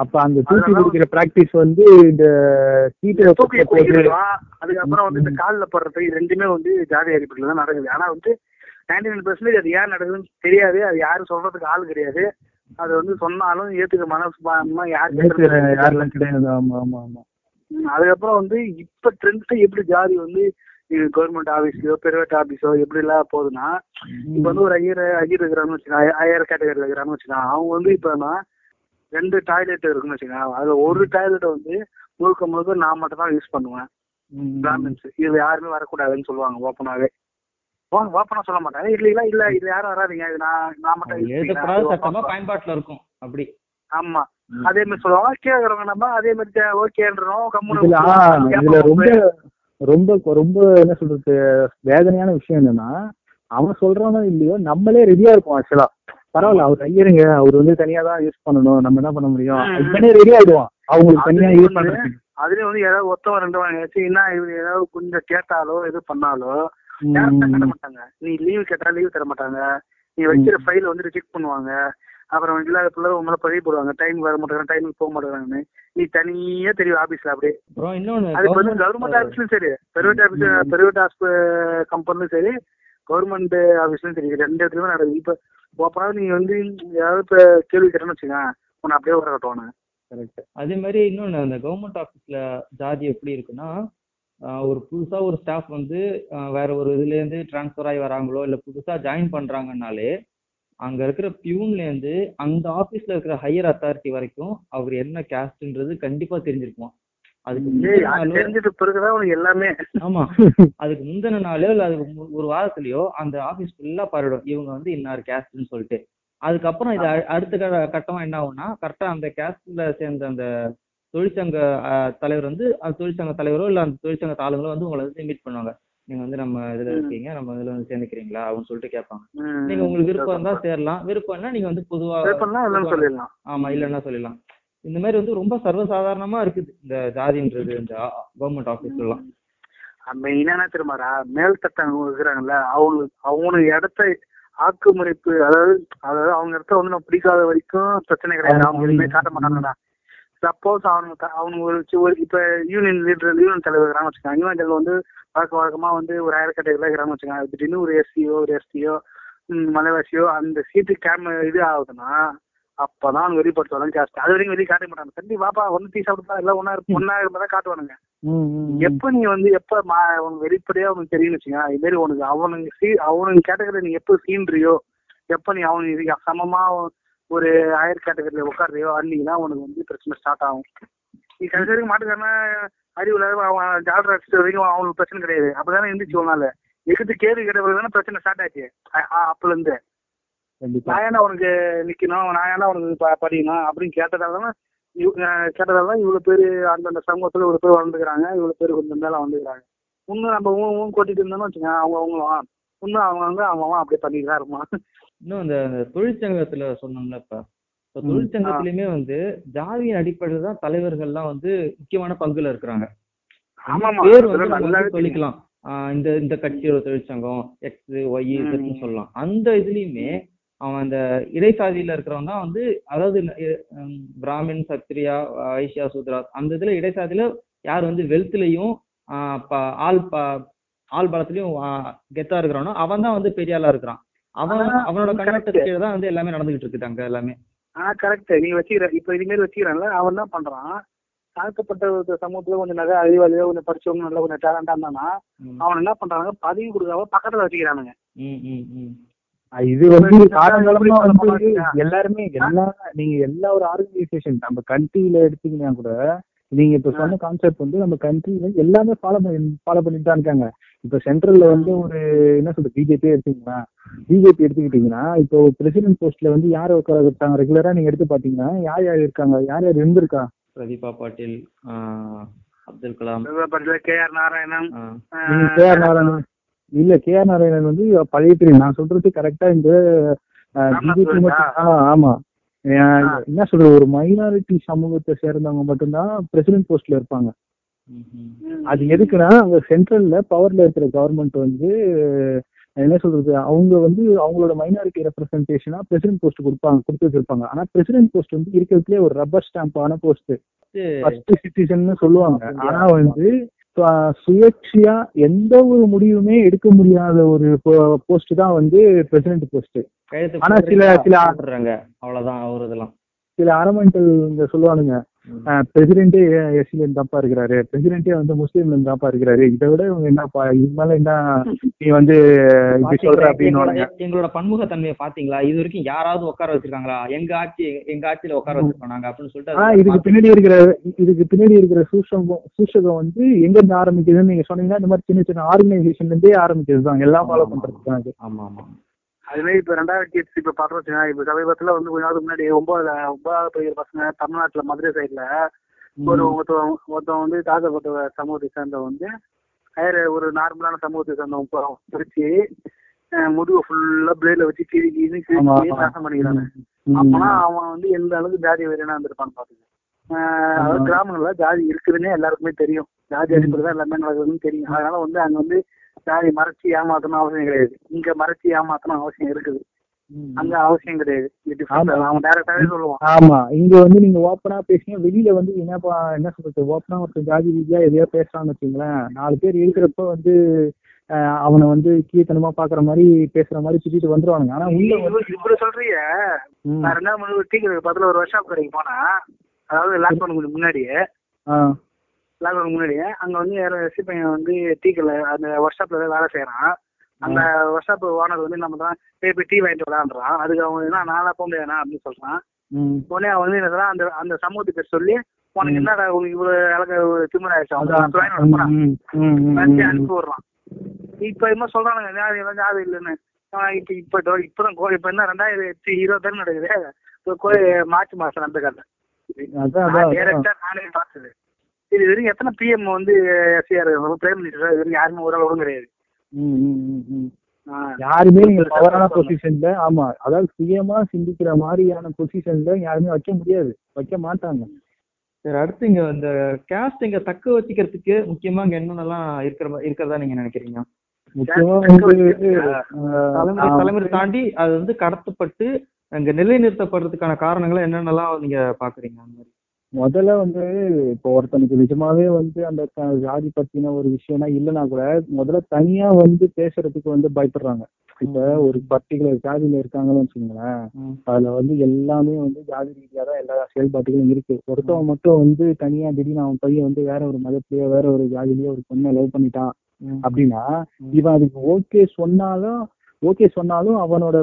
அப்ப அந்த தூக்கி குடிக்கிற பிராக்டிஸ் வந்து இந்த தூக்கி குடிக்கலாம், அதுக்கப்புறம் வந்து இந்த காலில் போடுறது, இது ரெண்டுமே வந்து ஜாதி அடிப்படையில தான் நடக்குது. ஆனா வந்து நைன்டி நைன் பெர்சன்டேஜ் அது ஏன் நடக்குதுன்னு தெரியாது, அது யாரும் சொல்றதுக்கு ஆள் கிடையாது, அது வந்து சொன்னாலும் ஏத்துக்க மனசுமா யாரும் யாரெல்லாம் கிடையாது. ஆமா ஆமா ஆமா. அதுக்கப்புறம் வந்து இப்ப ட்ரெண்ட்ஸ் எப்படி ஜாதி வந்து கவர்மெண்ட் ஆபீஸ்லயோ பிரைவேட் ஆபீஸோ எப்படி எல்லாம் போகுதுன்னா, இப்ப வந்து ஒரு ஐயர் ஐயர் இருக்கிறான்னு வச்சுக்கோங்க, ஐயர் கேட்டகரியில இருக்கிறான்னு வச்சுக்கோங்க, அவங்க வந்து இப்பன்னா ரெண்டு டாய்லெட் இருக்குன்னு வச்சுக்கோங்க, அதுல ஒரு டாய்லெட் வந்து முழுக்க முழுக்க நான் மட்டும் தான் யூஸ் பண்ணுவேன், பிராமின்ஸ் இதுல யாருமே வரக்கூடாதுன்னு சொல்லுவாங்க ஓப்பனாவே. ஓப்பனா சொல்ல மாட்டாங்க, இல்லைங்களா இல்ல இதுல யாரும் வராதிங்க, இது நான் நான் மட்டும் பயன்பாட்டுல இருக்கும் அப்படி. ஆமா அதே மாதிரி சொல்லுவாங்க, கேக்குறவங்க நம்ம அதே மாதிரி ஓகேன்றோம் கம்முன்னு. ரொம்ப ரொம்ப என்ன சொல்றது வேதனையான விஷயம் என்னன்னா, அவன் சொல்றானோ இல்லையோ நம்மளே ரெடியா இருக்கும். ஆக்சுவலா பரவாயில்ல அவர் ஐயருங்க, அவர் வந்து தனியா தான் யூஸ் பண்ணணும், நம்ம என்ன பண்ண முடியும், ரெடியா ஆயிடுவான் அவங்களுக்கு தனியா யூஸ் பண்றது. அதுலயும் வந்து ஏதாவது ஒத்தவன் ரெண்டு வாங்கியாச்சு என்ன இவங்க ஏதாவது கொஞ்சம் கேட்டாலோ எது பண்ணாலோ யாரும் தர மாட்டாங்க. நீ லீவு கேட்டா லீவு தர மாட்டாங்க, நீ வைக்கிற ஃபைல் வந்து ரிஜெக்ட் பண்ணுவாங்க, அப்புறம் இல்லாத பிள்ளை உங்களை பதிவு போடுவாங்க, டைம் வர மாட்டேங்கிறாங்க, டைமுக்கு போக மாட்டேங்கிறாங்கன்னு நீ தனியா தெரியும் ஆபீஸ்ல. அப்படியே அதுக்கு வந்து கவர்மெண்ட் ஆபீஸ்லயும் சரி, பிரைவேட் ஆபீஸ் பிரைவேட் கம்பெனிலும் சரி, கவர்மெண்ட் ஆபீஸ்லயும் சரி, ரெண்டு இடத்துலயுமே நடக்குது. இப்ப போப்பா நீ வந்து ஏதாவது இப்ப கேள்வி கேட்டேன்னு வச்சுக்கா உன்னை அப்படியே வர கட்டுவானு. கரெக்ட். அதே மாதிரி இன்னொன்னு அந்த கவர்மெண்ட் ஆபீஸ்ல ஜாதி எப்படி இருக்குன்னா, ஒரு புதுசா ஒரு ஸ்டாஃப் வந்து வேற ஒரு இதுல இருந்து டிரான்ஸ்பர் ஆகி வராங்களோ இல்ல புதுசா ஜாயின் பண்றாங்கன்னாலே அங்க இருக்கிற பியூன்லேருந்து அந்த ஆபீஸ்ல இருக்கிற ஹையர் அத்தாரிட்டி வரைக்கும் அவர் என்ன கேஸ்ட்ன்றது கண்டிப்பா தெரிஞ்சிருக்குமா. அதுக்கு எல்லாமே ஆமா, அதுக்கு முந்தின நாளோ இல்ல அதுக்கு ஒரு வாரத்திலயோ அந்த ஆபீஸ் ஃபுல்லா பரவிடும் இவங்க வந்து இன்னார் கேஸ்ட்ன்னு சொல்லிட்டு. அதுக்கப்புறம் இது அடுத்த கட்டமா என்ன ஆகும்னா, கரெக்டா அந்த கேஸ்ட்ல சேர்ந்த அந்த தொழிற்சங்க தலைவர் வந்து அந்த தொழிற்சங்க தலைவரோ இல்ல அந்த தொழிற்சங்க தாளுங்களோ வந்து உங்களை வந்து மீட் பண்ணுவாங்க. நீங்க வந்து நம்ம இதுல இருக்கீங்க, நம்ம இதுல வந்து சேர்ந்துக்கிறீங்களா அப்படின்னு சொல்லிட்டு கேட்பாங்க. நீங்க உங்களுக்கு விருப்பம் இருந்தா சேரலாம், விருப்பம்னா நீங்க வந்து பொதுவா சொல்லலாம், ஆமா இல்லன்னா சொல்லலாம். இந்த மாதிரி வந்து ரொம்ப சர்வசாதாரணமா இருக்குது இந்த ஜாதின்றது இந்த கவர்மெண்ட் ஆபீஸ்ல எல்லாம். மெயினான திருமாரா மேல் தட்டங்க இருக்கிறாங்கல்ல அவங்களுக்கு அவங்களுக்கு இடத்த ஆக்குமுறைப்பு, அதாவது அதாவது அவங்க இடத்த வந்து நம்ம பிடிக்காத வரைக்கும் பிரச்சனை கிடையாது, அவங்க எதுவுமே காட்ட மாட்டாங்கடா. சப்போஸ் அவனுக்கு அவனுக்கு ஒரு ஒரு இப்போ யூனியன் லீடர் யூனியன் தலைவர்கிறான்னு வச்சுக்காங்க, யூனியன் வந்து வழக்க வழக்கமாக வந்து ஒரு ஆயிரம் கேட்டகரியில் இருக்கிறான்னு வச்சுக்காங்க. திடீர்னு ஒரு எஸ்சியோ ஒரு எஸ்டியோ மலைவாசியோ அந்த சீட்டு கேம் இது ஆகுதுன்னா அப்போதான் அவனுக்கு வெளிப்படுத்துவாங்க கேஸ்ட். அது வரைக்கும் வெளியே காட்ட மாட்டாங்க. கண்டி வாப்பா ஒன்று டீ சாப்பிடுப்பா எல்லாம் ஒன்றா இருக்கும் ஒன்றா இருந்தால் தான் காட்டுவானுங்க. எப்போ நீங்கள் வந்து எப்போ மா அவனுக்கு வெளிப்படையாக அவனுக்கு தெரியும்னு வச்சுக்கா, இதுமாரி உனக்கு அவனுக்கு சீ அவனுக்கு கேட்டகரி நீ எப்போ சீன்றியோ எப்போ நீ அவனுக்கு சமமாக ஒரு ஹையர் கேட்டகரியில உட்கார்றியோ அன்னைக்குதான் உனக்கு வந்து பிரச்சனை ஸ்டார்ட் ஆகும். நீ கடைசி வரைக்கும் மாட்டுக்காரனா அறிவு இல்லாத ஜாலர் அடிச்சது வரைக்கும் அவங்களுக்கு பிரச்சனை கிடையாது. அப்பதானே இருந்துச்சு ஒரு நாள் எகுத்து கேள்வி கேட்டவர்கள்தானே பிரச்சனை ஸ்டார்ட் ஆச்சு. அப்பல இருந்து நாயானா அவனுக்கு நிக்கணும், நாயானா அவனுக்கு படிக்கணும் அப்படின்னு கேட்டதாலதான் கேட்டதாலதான் இவ்வளவு பேரு அந்தந்த சமூகத்துல இவ்வளவு பேர் வளர்ந்துக்கிறாங்க, இவ்வளவு பேர் கொஞ்சம் மேல வந்துக்கிறாங்க. இன்னும் நம்ம ஊன் கூட்டிட்டு இருந்தோம்னு வச்சுக்கா அவங்க அவங்களும் இன்னும் அவங்க அவங்க அப்படியே பண்ணிட்டுதான் இருப்பான். இன்னும் அந்த தொழிற்சங்கத்துல சொன்னோம்ல, இப்ப இப்ப தொழிற்சங்கத்திலயுமே வந்து ஜாதியின் அடிப்படையில தான் தலைவர்கள்லாம் வந்து முக்கியமான பங்குல இருக்கிறாங்க. பேர் வந்து நல்லா சொல்லிக்கலாம், ஆஹ் இந்த இந்த கட்சியோட தொழிற்சங்கம் எக்ஸ் ஒய் இதுன்னு சொல்லலாம். அந்த இதுலயுமே அவன் அந்த இடைசாதியில இருக்கிறவன் தான் வந்து, அதாவது பிராமின் சத்திரியா ஐஷியா சூத்ரா அந்த இதுல இடைசாதியில யார் வந்து வெல்த்லயும் ஆஹ் ஆள் பா ஆள் பலத்திலயும் கெத்தா இருக்கிறானோ அவன் தான் வந்து பெரிய ஆளா இருக்கிறான். அவன் அவனோட கண்ணோட்டத்துக்கு தான் வந்து எல்லாமே நடந்துகிட்டு இருக்குது அங்க எல்லாமே. Ah correct. நீ வச்சுக்கிற இப்ப இனிமேல் வச்சுக்கிறான்ல அவன் தான் பண்றான். தாக்கப்பட்ட சமூகத்துல கொஞ்சம் நிறைய அறிவாளியோ கொஞ்சம் படிச்சவங்க நல்லா கொஞ்சம் டேலண்டா இருந்தானா அவன் என்ன பண்றாங்க பதவி கொடுக்காம பக்கத்துல வச்சுக்கிறானுங்க. இது வந்து எல்லாருமே எல்லா நீங்க எல்லா ஒரு ஆர்கனைசேஷன் நம்ம கண்ட்ரியில எடுத்தீங்கன்னா கூட நீங்க இப்ப சொன்ன கான்செப்ட் வந்து நம்ம கண்ட்ரியில எல்லாமே ஃபாலோ பண்ணி ஃபாலோ பண்ணிட்டு தான் இருக்காங்க. இப்ப சென்ட்ரல்ல வந்து ஒரு என்ன சொல்ற பிஜேபி எடுத்தீங்கன்னா பிஜேபி எடுத்துக்கிட்டீங்கன்னா இப்போ பிரசிடென்ட் போஸ்ட்ல வந்து யார் உட்கார இருக்காங்க ரெகுலரா நீங்க எடுத்து பாத்தீங்கன்னா யார் யார் இருக்காங்க, யார் யார் இருந்திருக்கா, Pratibha Patil, Abdul Kalam, K R Narayanan. K R Narayanan இல்ல கே ஆர் நாராயணன் வந்து பழைய தெரியும் நான் சொல்றது கரெக்டா. இந்த பிஜேபி மட்டும் ஆமா என்ன சொல்ற ஒரு மைனாரிட்டி சமூகத்தை சேர்ந்தவங்க மட்டும்தான் பிரசிடென்ட் போஸ்ட்ல இருப்பாங்க. அது எதுக்குன்னா அங்க சென்ட்ரல்ல பவர்ல இருக்கிற கவர்மெண்ட் வந்து என்ன சொல்றது அவங்க வந்து அவங்களோட மைனாரிட்டி ரெப்ரசன்டேஷனா பிரசிடென்ட் போஸ்ட் கொடுப்பாங்க கொடுத்து வச்சிருப்பாங்க. ஆனா பிரசிடென்ட் போஸ்ட் வந்து இருக்கிறதுலே ஒரு ரப்பர் ஸ்டாம்பான போஸ்ட், ஃபர்ஸ்ட் சிட்டிசன் சொல்லுவாங்க. ஆனா வந்து சுயேட்சையா எந்த ஒரு முடிவுமே எடுக்க முடியாத ஒரு போஸ்ட் தான் வந்து பிரசிடென்ட் போஸ்ட். ஆனா சில சில அவ்வளவுதான் ஒரு இதெல்லாம் சில அரமெண்டல் சொல்லுவானுங்க பிரசிடென்டே எஸ்சில இருந்து தப்பா இருக்கிறாரு, பிரசிடென்டே வந்து முஸ்லீம்ல இருந்து தப்பா இருக்கிறாரு, இதை விட இவங்க என்னப்பா இது மேல என்ன நீ வந்து இப்படி சொல்ற அப்படின்னு. எங்களோட பன்முக தன்மையை பாத்தீங்களா, இது வரைக்கும் யாராவது உட்கார வச்சிருக்காங்களா, எங்க ஆட்சி எங்க ஆட்சியில உட்கார வச்சிருக்காங்க அப்படின்னு சொல்லிட்டு. ஆஹ் இதுக்கு பின்னாடி இருக்கிற இதுக்கு பின்னாடி இருக்கிற சூஷகம் சூஷகம் வந்து எங்க இருந்து ஆரம்பிக்குதுன்னு நீங்க சொன்னீங்கன்னா இந்த மாதிரி சின்ன சின்ன ஆர்கனைசேஷன்ல இருந்தே ஆரம்பிச்சதுதான் எல்லாம் ஃபாலோ பண்றதுதான். ஆமா ஆமா. அதுமாதிரி இப்போ ரெண்டாயிரத்தி எட்டு இப்போ பார்த்தோம் வச்சுக்கா, இப்போ சமீபத்தில் வந்து கொஞ்ச நாள் முன்னாடி ஒன்பதுல ஒன்பதாவது படிக்கிற பசங்க தமிழ்நாட்டில் மதுரை சைடில் ஒரு ஒருத்தவன் ஒருத்தவன் வந்து தாக்கப்பட்ட சமூகத்தை சேர்ந்தவன் வந்து ஹையர் ஒரு நார்மலான சமூகத்தை சேர்ந்தவன் போகிறவன் பிரிச்சு முதுகை ஃபுல்லாக பிளேடில் வச்சு கிழிக்கி நாசம் பண்ணிக்கிறாங்க. அப்போனா அவன் வந்து எந்த அளவுக்கு ஜாதி வெறியனா இருந்திருப்பான்னு பார்த்துக்கோங்க. அதாவது கிராமங்கள்ல ஜாதி இருக்குதுன்னே எல்லாருக்குமே தெரியும், ஜாதி அடிப்படைதான் எல்லாமே நடக்குதுன்னு தெரியும். அதனால வந்து அங்க வந்து ஜாதி மறைச்சி ஏமாத்தணும் அவசியம் கிடையாது. இங்க மறைச்சி ஏமாத்தணும் அவசியம் இருக்குது, அங்க அவசியம் கிடையாது. ஆமா, இங்க வந்து நீங்க ஓப்பனா பேசுங்க, வெளியில வந்து என்னப்பா என்ன சொல்றது ஓப்பனா ஒருத்தர் ஜாதி ரீதியா எதையா பேசுறான்னு வச்சுங்களேன், நாலு பேர் இருக்கிறப்ப வந்து அவனை வந்து கீழ்த்தனமா பாக்குற மாதிரி பேசுற மாதிரி சுத்திட்டு வந்துருவானுங்க. ஆனா இப்படி சொல்றீங்க, பத்துல ஒரு வருஷம் கடைக்கு போனா, அதாவது லாக்டவுனுக்கு முன்னாடியே லாக்டவுனுக்கு முன்னாடியே அங்க வந்து எஸ்சி பையன் வந்து டீக்கல அந்த ஒர்க் ஷாப்ல வேலை செய்யறான். அந்த ஒர்க் ஷாப் ஓனர் வந்து நம்ம தான் போய் டீ வாங்கிட்டு விளாடுறான். அதுக்கு அவங்க என்ன நானா போக முடியாதுண்ணா அப்படின்னு சொல்றான். உடனே அவன் வந்து என்னதான் அந்த அந்த சமூகத்துக்கு சொல்லி உனக்கு என்னடா உனக்கு இவ்வளவு இலக்கு திமுறை ஆயிடுச்சு அவங்க அனுப்பி விடுறான். இப்ப என்ன சொல்றானுங்க ஜாதி எல்லாம் ஜாதி இல்லைன்னு. இப்ப இப்பதான் கோயில் இப்ப என்ன ரெண்டாயிரத்தி இருபது தானே நடக்குது கோயில் மார்ச் மாசம் நடந்த கதை. இது வரைக்கும் எத்தனை பிஎம் வந்து எஸ்சிஆர் பிரைம் மினிஸ்டர் இது வரைக்கும் யாருமே ஒரு ஆள் கூட கிடையாது. யாருமே பொசிஷன்ல ஆமா அதாவது சுயமா சிந்திக்கிற மாதிரியான பொசிஷன்ல யாருமே வைக்க முடியாது, வைக்க மாட்டாங்க. சரி, அடுத்து இங்க இந்த கேஸ்ட் இங்க தக்க வச்சுக்கிறதுக்கு முக்கியமா இங்க என்னென்னலாம் இருக்கிற இருக்கிறதா நீங்க நினைக்கிறீங்க? முக்கியமா வந்து தலைமுறை தாண்டி அது வந்து கடத்தப்பட்டு அங்க நிலைநிறுத்தப்படுறதுக்கான காரணங்களை என்னென்னலாம் நீங்க பாக்குறீங்க? அந்த மாதிரி முதல்ல வந்து இப்போ ஒருத்தனுக்கு நிஜமாவே வந்து அந்த ஜாதி பத்தின ஒரு விஷயம்னா இல்லைன்னா கூட முதல்ல தனியா வந்து பேசுறதுக்கு வந்து பயப்படுறாங்க. இப்ப ஒரு பர்டிகுலர் ஜாதியில இருக்காங்கன்னு வச்சுக்கோங்களேன், அதுல வந்து எல்லாமே வந்து ஜாதி ரீதியா தான் எல்லா செயல்பாட்டுகளும் இருக்கு. ஒருத்தவன் மட்டும் வந்து தனியா திடீர்னு அவன் பையன் வந்து வேற ஒரு மதத்திலயோ வேற ஒரு ஜாதியிலயோ ஒரு பொண்ணை லவ் பண்ணிட்டான் அப்படின்னா இவன் அதுக்கு ஓகே சொன்னாலும் ஓகே சொன்னாலும் அவனோட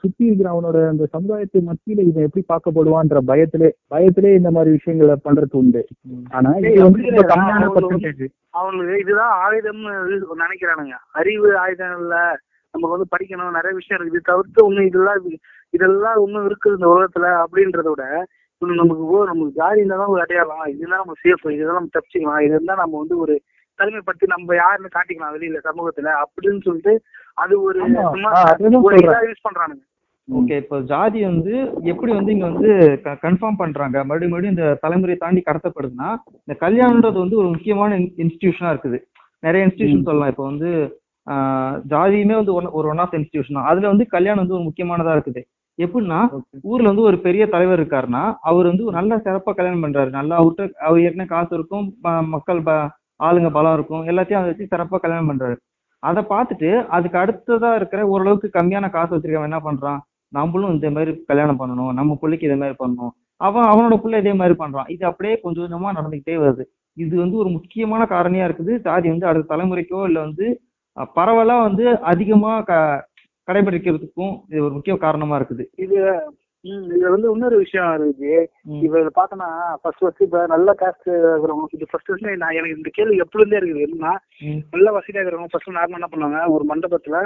சுத்தி இருக்கிற அவனோட அந்த சமுதாயத்தை மத்தியில இவன் எப்படி பார்க்கப்படுவான்ற பயத்திலே பயத்திலே இந்த மாதிரி விஷயங்களை பண்றது உண்டு. ஆனா அவங்களுக்கு இதுதான் ஆயுதம் நினைக்கிறானுங்க. அறிவு ஆயுதம் இல்ல, நமக்கு வந்து படிக்கணும், நிறைய விஷயம் இருக்கு, இது தவிர்த்து ஒண்ணு இதெல்லாம் இதெல்லாம் ஒண்ணும் இருக்குது இந்த உலகத்துல அப்படின்றத விட இன்னும் நமக்கு ஓ நமக்கு ஜாதி இருந்தாதான் ஒரு அடையாளம், இதுதான் நம்ம சேஃப், இதெல்லாம் நம்ம தப்பிச்சுக்கலாம், இது இருந்தா நம்ம வந்து ஒரு தலைமைப்படுத்தி நம்ம யாருன்னு காட்டிக்கலாம் வெளியில சமூகத்துல அப்படின்னு சொல்லிட்டு அது ஒரு யூஸ் பண்றானுங்க. ஓகே, இப்போ ஜாதி வந்து எப்படி வந்து இங்க வந்து கன்ஃபார்ம் பண்றாங்க மறுபடியும் மறுபடியும் இந்த தலைமுறை தாண்டி கடத்தப்படுதுன்னா, இந்த கல்யாணம்ன்றது வந்து ஒரு முக்கியமான இன்ஸ்டிடியூஷனா இருக்குது. நிறைய இன்ஸ்டிடியூஷன் சொல்லலாம். இப்போ வந்து ஆஹ் ஜாதியுமே வந்து ஒரு ஒன் ஆஃப் இன்ஸ்டிடியூஷன் தான். அதுல வந்து கல்யாணம் வந்து ஒரு முக்கியமானதா இருக்குது. எப்படின்னா ஊர்ல வந்து ஒரு பெரிய தலைவர் இருக்காருன்னா அவர் வந்து ஒரு நல்ல சிறப்பா கல்யாணம் பண்றாரு, நல்லா அவர்கிட்ட அவர் ஏற்கனவே காசு இருக்கும், மக்கள் ஆளுங்க பலம் இருக்கும், எல்லாத்தையும் அதை வச்சு சிறப்பா கல்யாணம் பண்றாரு. அதை பார்த்துட்டு அதுக்கு அடுத்ததா இருக்கிற ஓரளவுக்கு கம்மியான காசு வச்சிருக்கவன் என்ன பண்றான், நம்மளும் இந்த மாதிரி கல்யாணம் பண்ணணும், நம்ம பிள்ளைக்கு இதே மாதிரி பண்ணணும், அவன் அவனோட பிள்ளை இதே மாதிரி பண்றான். இது அப்படியே கொஞ்சம் கொஞ்சமா நடந்துகிட்டே வருது. இது வந்து ஒரு முக்கியமான காரணியா இருக்குது. ஜாதி வந்து அடுத்த தலைமுறைக்கோ இல்லை வந்து பரவலா வந்து அதிகமா க கடைபிடிக்கிறதுக்கும் இது ஒரு முக்கிய காரணமா இருக்குது. இது இதுல வந்து இன்னொரு விஷயம் இருக்குது. இவங்க பாத்தோம்னா ஃபர்ஸ்ட் ஃபர்ஸ்ட் இப்ப நல்ல காஸ்ட் இருக்கிறவங்க ஃபர்ஸ்ட் ஃபர்ஸ்ட் நான் எனக்கு இந்த கேள்வி எப்படி இருந்தே இருக்குது. என்னன்னா நல்ல வசதியா இருக்கிறவங்க ஃபர்ஸ்ட் நார்மலா என்ன பண்ணுவாங்க, ஒரு மண்டபத்துல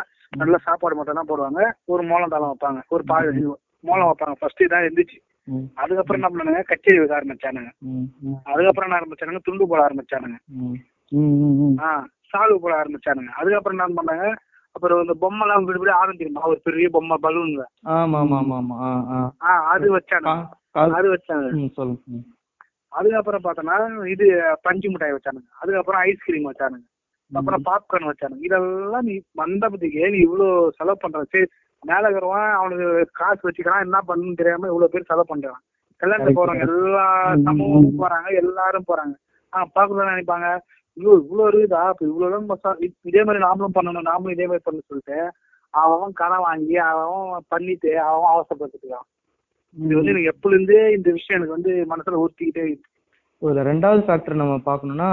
நல்ல சாப்பாடு மட்டும் தான் போடுவாங்க, ஒரு மோளம் தாளம் வைப்பாங்க, ஒரு பாதி மோளம் வைப்பாங்க. ஃபர்ஸ்ட் இதான் இருந்துச்சு. அதுக்கப்புறம் என்ன பண்ணாங்க, கச்சேரி வைக்க ஆரம்பிச்சானுங்க, அதுக்கப்புறம் என்ன ஆரம்பிச்சானுங்க, துண்டு போட ஆரம்பிச்சானுங்க, ஆஹ் சால்வு போட ஆரம்பிச்சானுங்க. அதுக்கப்புறம் என்ன பண்ணாங்க, அப்புறம் இந்த பொம்மை எல்லாம் விடுபடி ஆரம்பிச்சிருந்தா ஒரு பெரிய பொம்மை பலூன்ல அது வச்சாங்க அது வச்சாங்க அதுக்கப்புறம் பார்த்தோன்னா இது பஞ்சு மிட்டாய் வச்சானுங்க, அதுக்கப்புறம் ஐஸ்கிரீம் வச்சானுங்க, அப்புறம் பாப்கார்ன் வச்சானுங்க. இதெல்லாம் நீ மண்டபத்துக்கு நீ இவ்வளோ செலவு பண்ற, சரி மேல இருக்கிறவன் அவனுக்கு காசு வச்சுக்கிறான், என்ன பண்ணணும்னு தெரியாம இவ்வளவு பேர் செலவு பண்றான். கல்யாணத்துக்கு போறாங்க, எல்லா சமூகமும் போறாங்க, எல்லாரும் போறாங்க. ஆஹ் பாக்குதான் நினைப்பாங்க ஐயோ இவ்வளவு இருக்குதா, இப்ப இவ்வளவுதான் இதே மாதிரி நாமளும் பண்ணணும், நாமளும் இதே மாதிரி பண்ணு சொல்லிட்டு அவன் கடன் வாங்கி அவன் பண்ணிட்டு அவன் அவசரப்பட்டுக்கலாம். இது வந்து எனக்கு எப்பல இருந்தே இந்த விஷயம் எனக்கு வந்து மனசுல ஊத்திக்கிட்டே இருக்கு. இதுல ரெண்டாவது ஃபேக்டர் நம்ம பாக்கணும்னா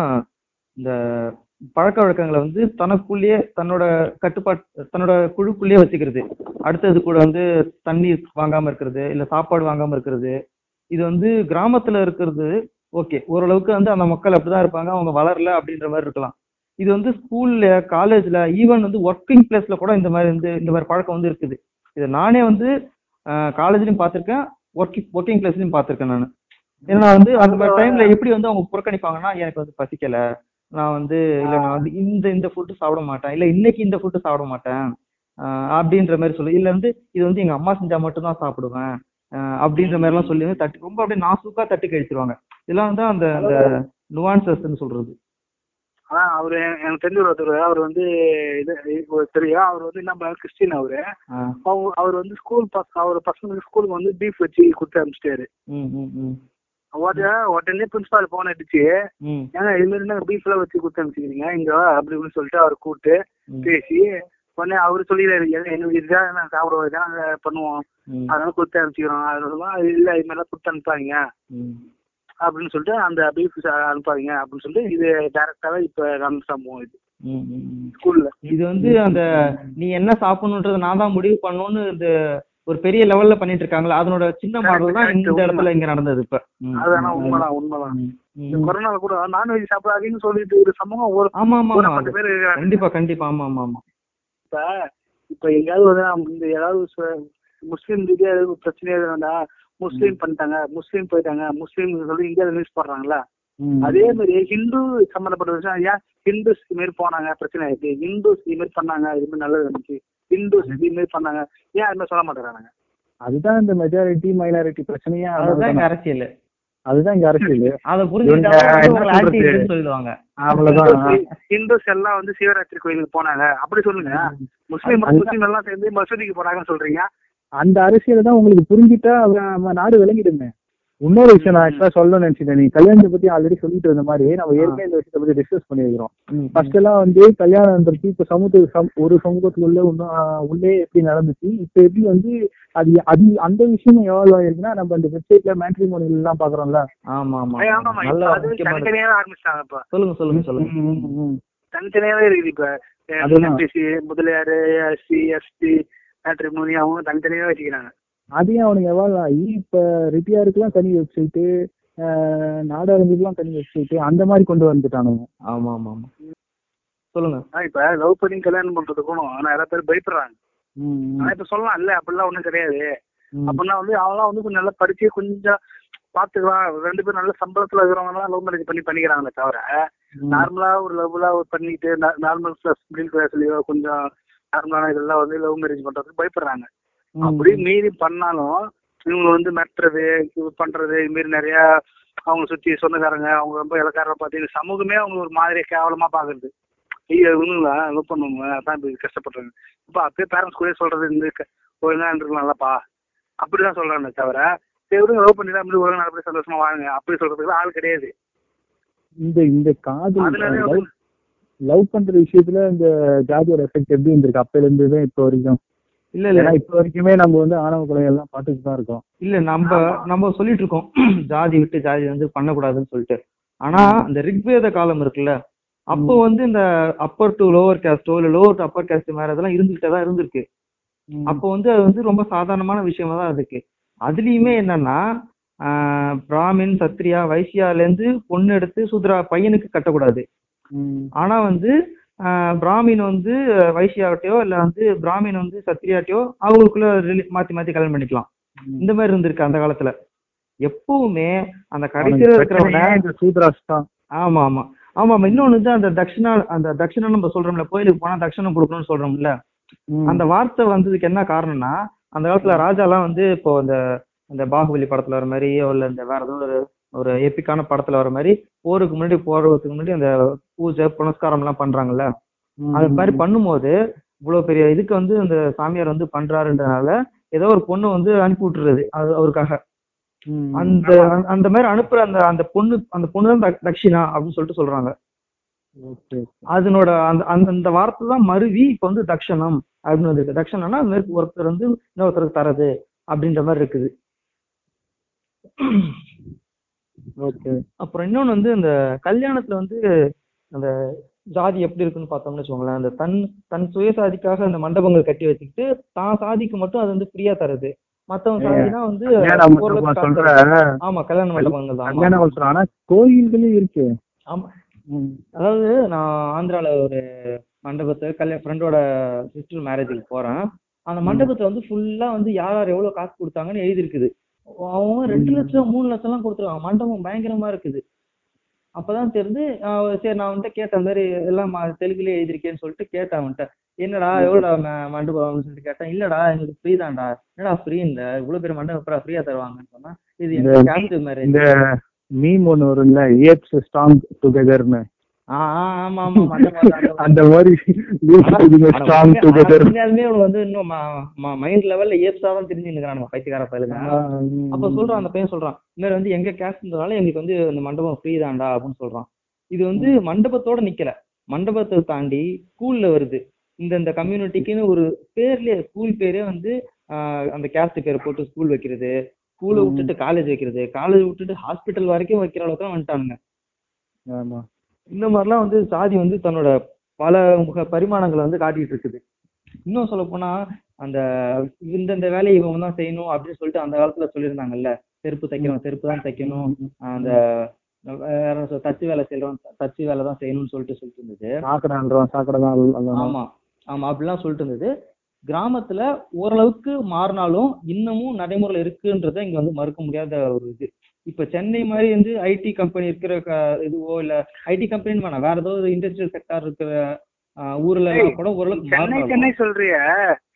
இந்த பழக்க வழக்கங்களை வந்து தனக்குள்ளேயே தன்னோட கட்டுப்பாட்டு தன்னோட குழுக்குள்ளேயே வச்சுக்கிறது. அடுத்தது கூட வந்து தண்ணி வாங்காம இருக்கிறது, இல்ல சாப்பாடு வாங்காம இருக்கிறது. இது வந்து கிராமத்துல இருக்கிறது ஓகே, ஓரளவுக்கு வந்து அந்த மக்கள் அப்படிதான் இருப்பாங்க, அவங்க வளரல அப்படின்ற மாதிரி இருக்கலாம். இது வந்து ஸ்கூல்ல, காலேஜ்ல, ஈவன் வந்து ஒர்க்கிங் பிளேஸ்ல கூட இந்த மாதிரி வந்து இந்த மாதிரி பழக்கம் வந்து இருக்குது. இதை நானே வந்து காலேஜ்லயும் பார்த்திருக்கேன், ஒர்க்கிங் ஒர்க்கிங் பிளேஸ்லயும் பார்த்திருக்கேன் நான். ஏன்னா வந்து அந்த டைம்ல எப்படி வந்து அவங்க புறக்கணிப்பாங்கன்னா, எனக்கு வந்து பசிக்கல, நான் வந்து இல்லை நான் வந்து இந்த இந்த ஃபுட்டு சாப்பிட மாட்டேன், இல்லை இன்னைக்கு இந்த ஃபுட்டு சாப்பிட மாட்டேன் அப்படின்ற மாதிரி சொல்லு, இல்லை வந்து இது வந்து எங்க அம்மா செஞ்சா மட்டும்தான் சாப்பிடுவேன், அஹ் அப்படின்ற மாதிரி எல்லாம் சொல்லி தட்டு ரொம்ப அப்படியே நாசூக்கா தட்டி கழிச்சிருவாங்க. இதெல்லாம் தான் அந்த அந்த நுவான்சஸ்ன்னு சொல்றது. ஆனா அவரு எனக்கு தெரிஞ்ச ஒருத்தர், அவர் வந்து தெரியும், அவர் வந்து நம்ம கிறிஸ்டின், அவரு அவர் வந்து ஸ்கூல் அவர் பசங்களுக்கு ஸ்கூலுக்கு வந்து பீஃப் வச்சு கொடுத்து அனுப்பிச்சிட்டாரு. உடனே பிரின்சிபால் போன் அடிச்சு, ஏன்னா இது மாதிரி நாங்க பீஃப் எல்லாம் வச்சு கொடுத்து அனுப்பிச்சிக்கிறீங்க இங்க அப்படின்னு சொல்லிட்டு அவர் கூப்பிட்டு பேசி உடனே அவரு சொல்லிடுறாரு, எனக்கு இதுதான் நாங்க சாப்பிடுவோம், இதான் நாங்க பண்ணுவோம், அதனால கொடுத்து அனுப்பிச்சிக்கிறோம். அதனால இல்ல இது மாதிரிலாம் கொடுத்து அனுப்பாங்க அப்படின்னு சொல்லிட்டு அந்த பீஃப் அனுப்பாங்க அப்படின்னு சொல்லிட்டு இது டைரக்டாவே இப்ப நடந்த சம்பவம். இது ஸ்கூல்ல இது வந்து அந்த நீ என்ன சாப்பிடணும்ன்றத நான் தான் முடிவு பண்ணணும்னு இந்த ஒரு பெரிய லெவல்ல பண்ணிட்டு இருக்காங்களா, அதனோட சின்ன மாடல் தான் இந்த இடத்துல இங்க நடந்தது இப்ப. அதான உண்மைதான், உண்மைதான். இந்த கொரோனால கூட நான்வெஜ் சாப்பிடாதீங்கன்னு சொல்லிட்டு ஒரு சமூகம் ஒரு ஆமா ஆமா பேர். கண்டிப்பா கண்டிப்பா ஆமா ஆமா ஆமா. இப்ப இப்ப எங்காவது ஏதாவது முஸ்லீம் ரீதியா ஏதாவது பிரச்சனையா இருந்தா முஸ்லீம் பண்ணிட்டாங்க, முஸ்லீம் போயிட்டாங்க, முஸ்லீம் சொல்லி இந்தியாவில நியூஸ் போடுறாங்களா, அதே மாதிரி ஹிந்து சம்பந்தப்பட்ட விஷயம், ஐயா ஹிந்துஸ் இது மாதிரி போனாங்க பிரச்சனை ஆயிடுச்சு, ஹிந்துஸ் இது மாதிரி பண்ணாங்க இது மாதிரி நல்லது இருந்துச்சு, ஹிந்துஸ் இது மாதிரி பண்ணாங்க, ஏன் அது மாதிரி சொல்ல மாட்டேறாங்க? அதுதான் இந்த மெஜாரிட்டி மைனாரிட்டி பிரச்சனையா, அதுதான் அரசியல், அதுதான் இங்க அரசியல். அதை புரிஞ்சுக்கிட்டு சொல்லுவாங்க அவ்வளவுதான். ஹிந்துஸ் எல்லாம் வந்து சிவராத்திரி கோயிலுக்கு போனாங்க அப்படி சொல்லுங்க, முஸ்லீம் முஸ்லீம் எல்லாம் சேர்ந்து மசூதிக்கு போனாங்கன்னு சொல்றீங்க. அந்த அரசியல் தான் உங்களுக்கு புரிஞ்சுட்டா நாடு விளங்கிடுங்க. இன்னொரு விஷயம் நான் ஆக்சுவலா சொல்லணும்னு நினைச்சிட்டேன். நீ கல்யாணத்தை பத்தி ஆல்ரெடி சொல்லிட்டு இருந்த மாதிரி நம்ம ஏற்கனவே இந்த விஷயத்தை பத்தி டிஸ்கஸ் பண்ணிருக்கிறோம். ஃபர்ஸ்ட் எல்லாம் வந்து கல்யாணம் பற்றி இப்ப சமூகத்துக்கு ஒரு சமூகத்துல உள்ள ஒன்னும் உள்ளே எப்படி நடந்துச்சு, இப்ப எப்படி வந்து அது அது அந்த விஷயம் எவ்வளவு ஆயிருக்குன்னா நம்ம அந்த வெப்சைட்ல மேட்ரிமோனியல் எல்லாம் பாக்குறோம்ல. ஆமா ஆமா, நல்லா ஆரம்பிச்சாங்க. சொல்லுங்க சொல்லுங்க சொல்லுங்க. தனித்தனியாவே இருக்குது இப்ப, முதலியாரு எஸ்சி எஸ்டி அவங்க தனித்தனியா வச்சுக்கிறாங்க. அதையும் அவனுக்கு எவால்வ் ஆகி இப்ப ரிட்டியாருக்குலாம் தனி வெப்சைட்டு, நாடாளுக்குலாம் தனி வெப்சைட்டு, அந்த மாதிரி கொண்டு வந்துட்டானுங்க. ஆமா ஆமா ஆமா சொல்லுங்க. இப்ப லவ் பண்ணி கல்யாணம் பண்றதுக்கும் நிறைய பேர் பயப்படுறாங்க. ஆனா இப்ப சொல்லலாம் இல்ல அப்படிலாம் ஒண்ணும் கிடையாது, அப்படின்னா வந்து அவங்களாம் வந்து கொஞ்சம் நல்லா படிச்சு கொஞ்சம் பாத்துக்கலாம், ரெண்டு பேரும் நல்ல சம்பளத்துல இருக்கிறவங்க எல்லாம் லவ் மேரேஜ் பண்ணி பண்ணிக்கிறாங்களே தவிர, நார்மலா ஒரு லவ்லா பண்ணிட்டு நார்மல் மிடில் கிளாஸ்லயோ கொஞ்சம் நார்மலான இதெல்லாம் வந்து லவ் மேரேஜ் பண்றதுக்கு பயப்படுறாங்க. அப்படி மீறி பண்ணாலும் இவங்க வந்து மிரட்டுறது பண்றது இது மாரி நிறைய அவங்க சுத்தி சொந்தக்காரங்க அவங்க ரொம்ப இலக்காரமா பார்த்து சமூகமே அவங்க ஒரு மாதிரியை கேவலமா பாக்குறது. ஐயோ இவங்களா லவ் பண்ணுவாங்க அதான் இப்ப கஷ்டப்படுறாங்க. இப்ப அப்படியே பேரண்ட்ஸ் கூட சொல்றது இந்த ஒழுங்கா இருக்கலாம்லப்பா அப்படிதான் சொல்றாங்க தவிர, எவரும் லவ் பண்ணிதான் அப்படி ஒழுங்கா நடப்படி சந்தோஷமா வாழுங்க அப்படி சொல்றதுக்கு ஆள் கிடையாது. இந்த இந்த காது லவ் பண்ற விஷயத்துல இந்த ஜாதியோட எஃபெக்ட் எப்படி இருந்திருக்கு அப்பையில இருந்துதான் இப்ப வரைக்கும்? இல்ல இல்ல இப்ப வரைக்குமே நம்ம வந்து ஆணவ கொலை எல்லாம் பாத்துட்டு தான் இருக்கோம். இல்ல நம்ம நம்ம சொல்லிட்டு இருக்கோம் ஜாதி விட்டு ஜாதி வந்து பண்ணக்கூடாதுன்னு சொல்லிட்டு. ஆனா இந்த ரிக்வேத காலம் இருக்குல்ல, அப்போ வந்து இந்த அப்பர் டு லோவர் காஸ்டோ இல்ல லோவர் டு அப்பர் காஸ்ட் மேல அதெல்லாம் இருந்துகிட்டே தான் இருந்திருக்கு. அப்போ வந்து அது வந்து ரொம்ப சாதாரணமான விஷயமா தான் இருக்கு. அதுலயுமே என்னன்னா ஆஹ் பிராமின் சத்ரியா வைசியால இருந்து பொண்ணு எடுத்து சூத்ரா பையனுக்கு கட்டக்கூடாது. ஆனா வந்து பிராமின் வந்து வைசியாவட்டையோ இல்ல வந்து பிராமின் வந்து சத்திரியாட்டையோ அவங்களுக்குள்ள மாத்தி மாத்தி கல்யாணம் பண்ணிக்கலாம். இந்த மாதிரி இருந்திருக்கு அந்த காலத்துல. எப்பவுமே அந்த கடைசியில இருக்கிறவங்க ஆமா ஆமா ஆமா ஆமா இன்னொன்னு வந்து அந்த தட்சிணா அந்த தட்சிணம் நம்ம சொல்றோம்ல, கோயிலுக்கு போனா தட்சிணம் கொடுக்கணும்னு சொல்றோம்ல, அந்த வார்த்தை வந்ததுக்கு என்ன காரணம்னா அந்த காலத்துல ராஜாலாம் வந்து இப்போ அந்த அந்த பாகுபலி படத்துல வர மாதிரி இல்ல இந்த வேற ஏதோ ஒரு ஒரு எப்பிக்கான படத்துல வர மாதிரி போருக்கு முன்னாடி போறதுக்கு முன்னாடி அந்த பூஜை புனஸ்காரம் எல்லாம் பண்றாங்கல்ல, அது மாதிரி பண்ணும்போது இவ்வளவு பெரிய இதுக்கு வந்து அந்த சாமியார் வந்து பண்றாருன்றதுனால ஏதோ ஒரு பொண்ணு வந்து அனுப்பி விட்டுறது அது அவருக்காக. அந்த அந்த மாதிரி அனுப்புற அந்த அந்த பொண்ணு அந்த பொண்ணுதான் தட்சிணா அப்படின்னு சொல்லிட்டு சொல்றாங்க. அதனோட அந்த அந்த வார்த்தை தான் மருவி இப்ப வந்து தட்சணம் அப்படின்னு வந்துருக்கு. தட்சணம்னா அது மாதிரி ஒருத்தர் வந்து இன்னொருத்தருக்கு தரது அப்படின்ற மாதிரி இருக்குது. ஓகே, அப்புறம் இன்னொன்னு வந்து இந்த கல்யாணத்துல வந்து அந்த ஜாதி எப்படி இருக்குன்னு பார்த்தோம்னு வச்சுக்கோங்களேன், அந்த தன் தன் சுயசாதிக்காக அந்த மண்டபங்கள் கட்டி வச்சுக்கிட்டு தான் சாதிக்கு மட்டும் அது வந்து ஃப்ரீயா தருது, மத்தவங்க சாதினா வந்து ஆமா கல்யாண மண்டபங்கள் தான். ஆனா கோயில்களும் இருக்கு. ஆமா, அதாவது நான் ஆந்திரால ஒரு மண்டபத்தை கல்யாண ஃப்ரெண்டோட சிஸ்டர் மேரேஜுக்கு போறேன். அந்த மண்டபத்துல வந்து ஃபுல்லா வந்து யார் யார் எவ்வளவு காசு கொடுத்தாங்கன்னு எழுதி இருக்குது. அவங்க ரெண்டு லட்சம் மூணு லட்சம் எல்லாம் கொடுத்துருவாங்க. மண்டபம் பயங்கரமா இருக்குது. அப்பதான் தெரிஞ்சு ஆஹ் சரி நான் வந்துட்டு கேட்டேன் இந்த மாதிரி எல்லாம் மா- தெலுங்குலயே எழுதியிருக்கேன்னு சொல்லிட்டு கேட்டேன் அவன்கிட்ட. என்னடா எவ்வளோ மண்டபம் அப்படின்னு சொல்லிட்டு கேட்டேன். இல்லடா எங்களுக்கு ஃப்ரீ தான்டா. என்னடா ஃப்ரீ இந்த இவ்வளவு பேர் மண்டபம் அப்புறம் ஃப்ரீயா தருவாங்கன்னு சொன்னா, இது இந்த எங்க மீ காஸ்டியூம் மேரேஜ். இந்த மீம் ஒன்று வரும்ல, ஏப்ஸ் ஸ்ட்ராங் டுகெதர்னு, ஆஹ் ஆஹ் ஆமா ஆமா அந்த மாதிரி தான், அந்த மாதிரி அந்த தான். மாதிரி ஆனா ஸ்ட்ராங் உண்மையா ஆனா டுகெதர். உண்மையாலுமே அவனு வந்து இன்னும் மைண்ட் லெவல்ல ஏப்ஸா தான் தெரிஞ்சு நிற்கிறான் நம்ம பைத்தியக்கார பயலுங்க. அப்ப சொல்றான் அந்த பையன் சொல்றான் இந்த மாதிரி வந்து எங்க கேஷ்ன்றதால எங்களுக்கு வந்து இந்த மண்டபம் ஃப்ரீ தான்டா அப்படின்னு சொல்றான். இது வந்து மண்டபத்தோட நிக்கல, மண்டபத்தை தாண்டி ஸ்கூல்ல வருது. இந்த இந்த கம்யூனிட்டிக்குன்னு ஒரு பேர்லயே ஸ்கூல் பேரே வந்து ஆஹ் அந்த கேஸ்ட் பேரை போட்டு ஸ்கூல் வைக்கிறது, ஸ்கூலை விட்டுட்டு காலேஜ் வைக்கிறது, காலேஜ் விட்டுட்டு ஹாஸ்பிட்டல் வரைக்கும் வைக்கிற அளவுக்கு தான் வந்துட்டானுங்க. ஆமா இந்த மாதிரிலாம் வந்து சாதி வந்து தன்னோட பல முக பரிமாணங்களை வந்து காட்டிட்டு இருக்குது. இன்னும் சொல்ல போனா அந்த இந்தந்த வேலையை இவங்க தான் செய்யணும் அப்படின்னு சொல்லிட்டு அந்த காலத்துல சொல்லியிருந்தாங்கல்ல, செருப்பு ம், தைக்கிறவன் செருப்பு தான் தைக்கணும், ம், அஹ் அந்த ம். வேற என்ன சொல்றது, தச்சு வேலை செய்யறவன் த- தச்சு வேலை தான் செய்யணும்னு சொல்லிட்டு சொல்லிட்டு இருந்தது. சாக்கடை அல்றான், சாக்கடை தான் அல்- அல்றான். ஆமா ஆமா அப்படிலாம் சொல்லிட்டு இருந்தது. கிராமத்துல ஓரளவுக்கு மாறினாலும் இன்னமும் நடைமுறையில இருக்குன்றத இங்க வந்து மறுக்க முடியாத ஒரு இது. இப்ப சென்னை மாதிரி வந்து ஐடி கம்பெனி இருக்கிற க- இதுவோ இல்ல ஐடி கம்பெனின்னு வேணாம், வேற ஏதோ ஒரு இண்டஸ்ட்ரியல் செக்டார் இருக்கிற அஹ், ஊர்ல டேய், எல்லாம் கூட நீ ஓரளவுக்கு சென்னை மாறினாலும் சென்னை சொல்றிய,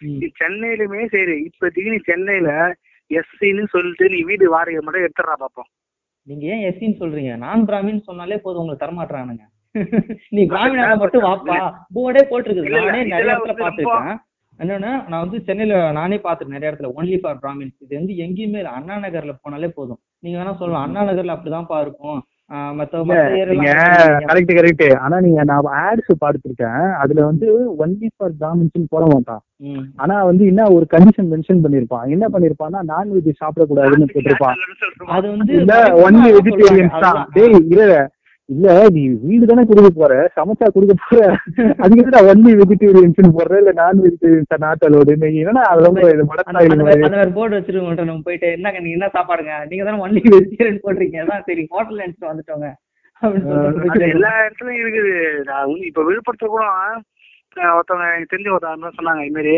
ம், நீ சென்னையிலுமே சரி, இப்போதைக்கு நீ சென்னையில எஸ்சின்னு சொல்லிட்டு நீ வீடு வாடகை மட்டும் எடுத்துடுறா பாப்போம். நீங்க ஏன் எஸ்சின்னு சொல்றீங்க? நான் பிராமின் சொன்னாலே போதும் உங்களுக்கு தரமாட்டானுங்க. நீ பிராமினாக நான் மட்டும் வாப்பா இல்ல போர்டே போட்டிருக்குது. இல்ல இல்ல, நானே நிறைய இதெல்லாம் இடத்துல வந்து ரொம்ப பார்த்துருக்கேன். என்னன்னா நான் வந்து சென்னையில நானே பார்த்துருக்கேன் நிறைய இடத்துல ஒன்லி ஃபார் பிராமின்ஸ். இது வந்து எங்கேயுமே இல்ல. அண்ணா நகர்ல போனாலே போதும். நீங்க வேணா சொல்லலாம் அண்ணா நகர்ல அப்படிதான்ப்பா இருக்கும், ஆஹ் மத்த இல்ல மத்த நீங்க ஏரியாலாம் அந்த மாதிரி இல்லைங்க. Correct correct. ஆனா நீங்க, நான் ஆட்ஸ் பார்த்திருக்கேன், அதுல வந்து ஒன்லி ஃபார் பிராமின்ஸ் போட மாட்டான். ம் ஆனா வந்து என்ன ஒரு கண்டிஷன் மென்ஷன் பண்ணிருப்பான், என்ன பண்ணிருப்பான்னா நான்வெஜ் சாப்பிடக்கூடாதுன்னு நான்வெஜ் போட்டிருப்பான், சாப்பிடலன்னு சொல்லுவான். அது வந்து இல்ல பயங்கரமா ஒன்லி அதான் சொல்றாங்க வெஜிடேரியன்ஸ் தான். அதுதான். டேய் ஆஹ் இல்ல இல்ல, நீ வீடு தானே கொடுக்க போற, சமைச்சா கொடுக்க போற, அதுக்கு என்ன ஒன்லி வெஜிடேரியன்ஸ் போடுற, இல்ல நான் வெஜிடேரியன்ஸ் நாட் அலோடு என்னன்னா அந்த அதெல்லாம் மாதிரி இது அந்த மடத்தாயில் அந்த மாதிரி அந்த மாதிரி போர்டு வச்சிருக்கோம் நம்ம போயிட்டு. என்னங்க நீங்க என்ன சாப்பாடுங்க, நீங்க தானே ஒன்லி வெஜிடேரியன் போடுறீங்க, அதான் சரி ஹோட்டல் நினைச்சு வந்துட்டோங்க அப்படின்னு சொல்லிட்டு அது போயிட்டு எல்லா வந்துடுறாங்க. இடத்துலயும் இருக்குது. நான் வந்து இப்ப விழுப்புரத்துல கூட அஹ், ஒருத்தவங்க எனக்கு தெரிஞ்ச ஒருத்தவங்க என்ன சொன்னாங்க, இது மாதிரி